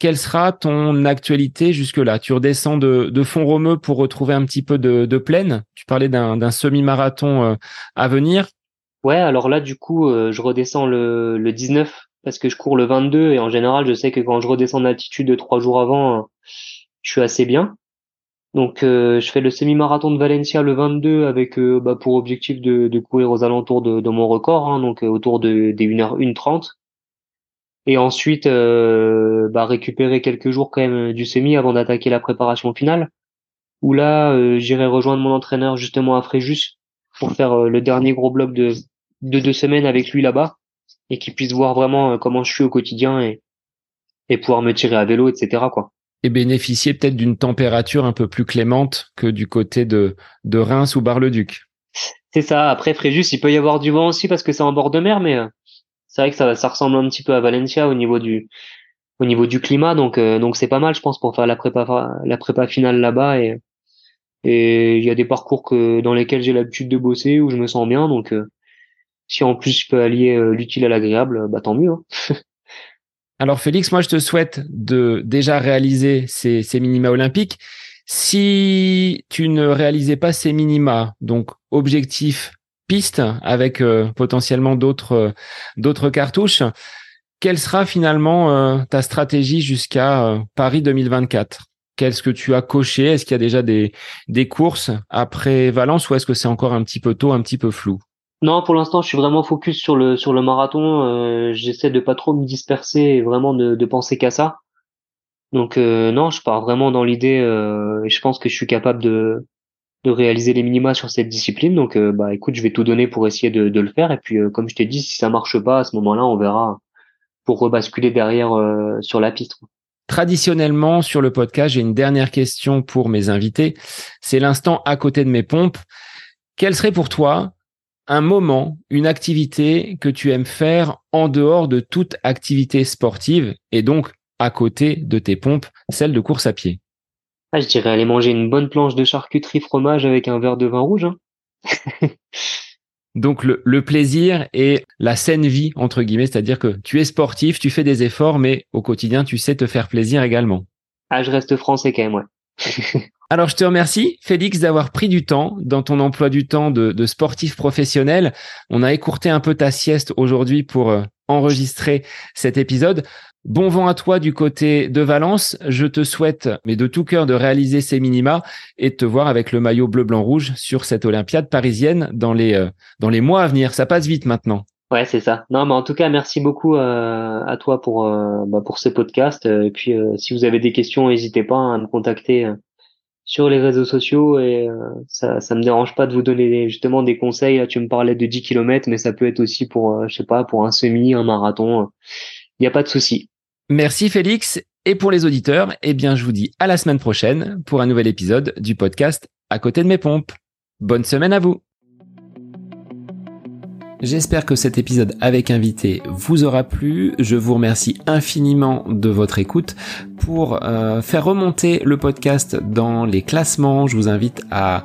Quelle sera ton actualité jusque-là? Tu redescends de, de Font-Romeu pour retrouver un petit peu de, de plaine. Tu parlais d'un, d'un semi-marathon à venir. Ouais, alors là, du coup, je redescends le, le dix-neuf. Parce que je cours le vingt-deux et en général, je sais que quand je redescends d'altitude trois jours avant, je suis assez bien. Donc, euh, je fais le semi-marathon de Valencia le vingt-deux avec euh, bah, pour objectif de, de courir aux alentours de, de mon record, hein, donc euh, autour de, des une heure trente. Et ensuite, euh, bah, récupérer quelques jours quand même du semi avant d'attaquer la préparation finale. Où là, euh, j'irai rejoindre mon entraîneur justement à Fréjus pour faire euh, le dernier gros bloc de, de deux semaines avec lui là-bas. Et qu'ils puissent voir vraiment comment je suis au quotidien et, et pouvoir me tirer à vélo, et cetera, quoi. Et bénéficier peut-être d'une température un peu plus clémente que du côté de, de Reims ou Bar-le-Duc. C'est ça. Après, Fréjus, il peut y avoir du vent aussi parce que c'est en bord de mer, mais c'est vrai que ça, ça ressemble un petit peu à Valencia au niveau du, au niveau du climat. Donc, euh, donc c'est pas mal, je pense, pour faire la prépa, la prépa finale là-bas. Et, et il y a des parcours que, dans lesquels j'ai l'habitude de bosser, où je me sens bien. Donc, euh, si en plus je peux allier l'utile à l'agréable, bah tant mieux. Hein. Alors Félix, moi je te souhaite de déjà réaliser ces, ces minima olympiques. Si tu ne réalisais pas ces minima, donc objectif piste avec euh, potentiellement d'autres euh, d'autres cartouches, quelle sera finalement euh, ta stratégie jusqu'à euh, Paris deux mille vingt-quatre? Qu'est-ce que tu as coché? Est-ce qu'il y a déjà des des courses après Valence ou est-ce que c'est encore un petit peu tôt, un petit peu flou? Non, pour l'instant, je suis vraiment focus sur le sur le marathon. Euh, j'essaie de pas trop me disperser et vraiment de, de penser qu'à ça. Donc euh, non, je pars vraiment dans l'idée. Euh, et je pense que je suis capable de de réaliser les minima sur cette discipline. Donc euh, bah écoute, je vais tout donner pour essayer de, de le faire. Et puis euh, comme je t'ai dit, si ça marche pas, à ce moment-là, on verra pour rebasculer derrière euh, sur la piste. Traditionnellement, sur le podcast, j'ai une dernière question pour mes invités. C'est l'instant à côté de mes pompes. Quel serait pour toi un moment, une activité que tu aimes faire en dehors de toute activité sportive et donc à côté de tes pompes, celle de course à pied? Ah, je dirais aller manger une bonne planche de charcuterie fromage avec un verre de vin rouge. Hein. Donc le, le plaisir et la saine vie, entre guillemets, c'est-à-dire que tu es sportif, tu fais des efforts, mais au quotidien, tu sais te faire plaisir également. Ah, je reste français quand même, ouais. Alors, je te remercie, Félix, d'avoir pris du temps dans ton emploi du temps de, de sportif professionnel. On a écourté un peu ta sieste aujourd'hui pour euh, enregistrer cet épisode. Bon vent à toi du côté de Valence. Je te souhaite, mais de tout cœur, de réaliser ces minima et de te voir avec le maillot bleu-blanc-rouge sur cette Olympiade parisienne dans les euh, dans les mois à venir. Ça passe vite maintenant. Ouais, c'est ça. Non, mais en tout cas, merci beaucoup euh, à toi pour euh, bah, pour ce podcast. Et puis, euh, si vous avez des questions, n'hésitez pas à me contacter. Euh. Sur les réseaux sociaux et euh, ça ça me dérange pas de vous donner justement des conseils. Là, tu me parlais de dix kilomètres, mais ça peut être aussi pour euh, je sais pas, pour un semi, un marathon. Il y a pas de souci. Merci Félix, et pour les auditeurs, eh bien je vous dis à la semaine prochaine pour un nouvel épisode du podcast À côté de mes pompes. Bonne semaine à vous. J'espère que cet épisode avec invité vous aura plu. Je vous remercie infiniment de votre écoute. Pour euh, faire remonter le podcast dans les classements, je vous invite à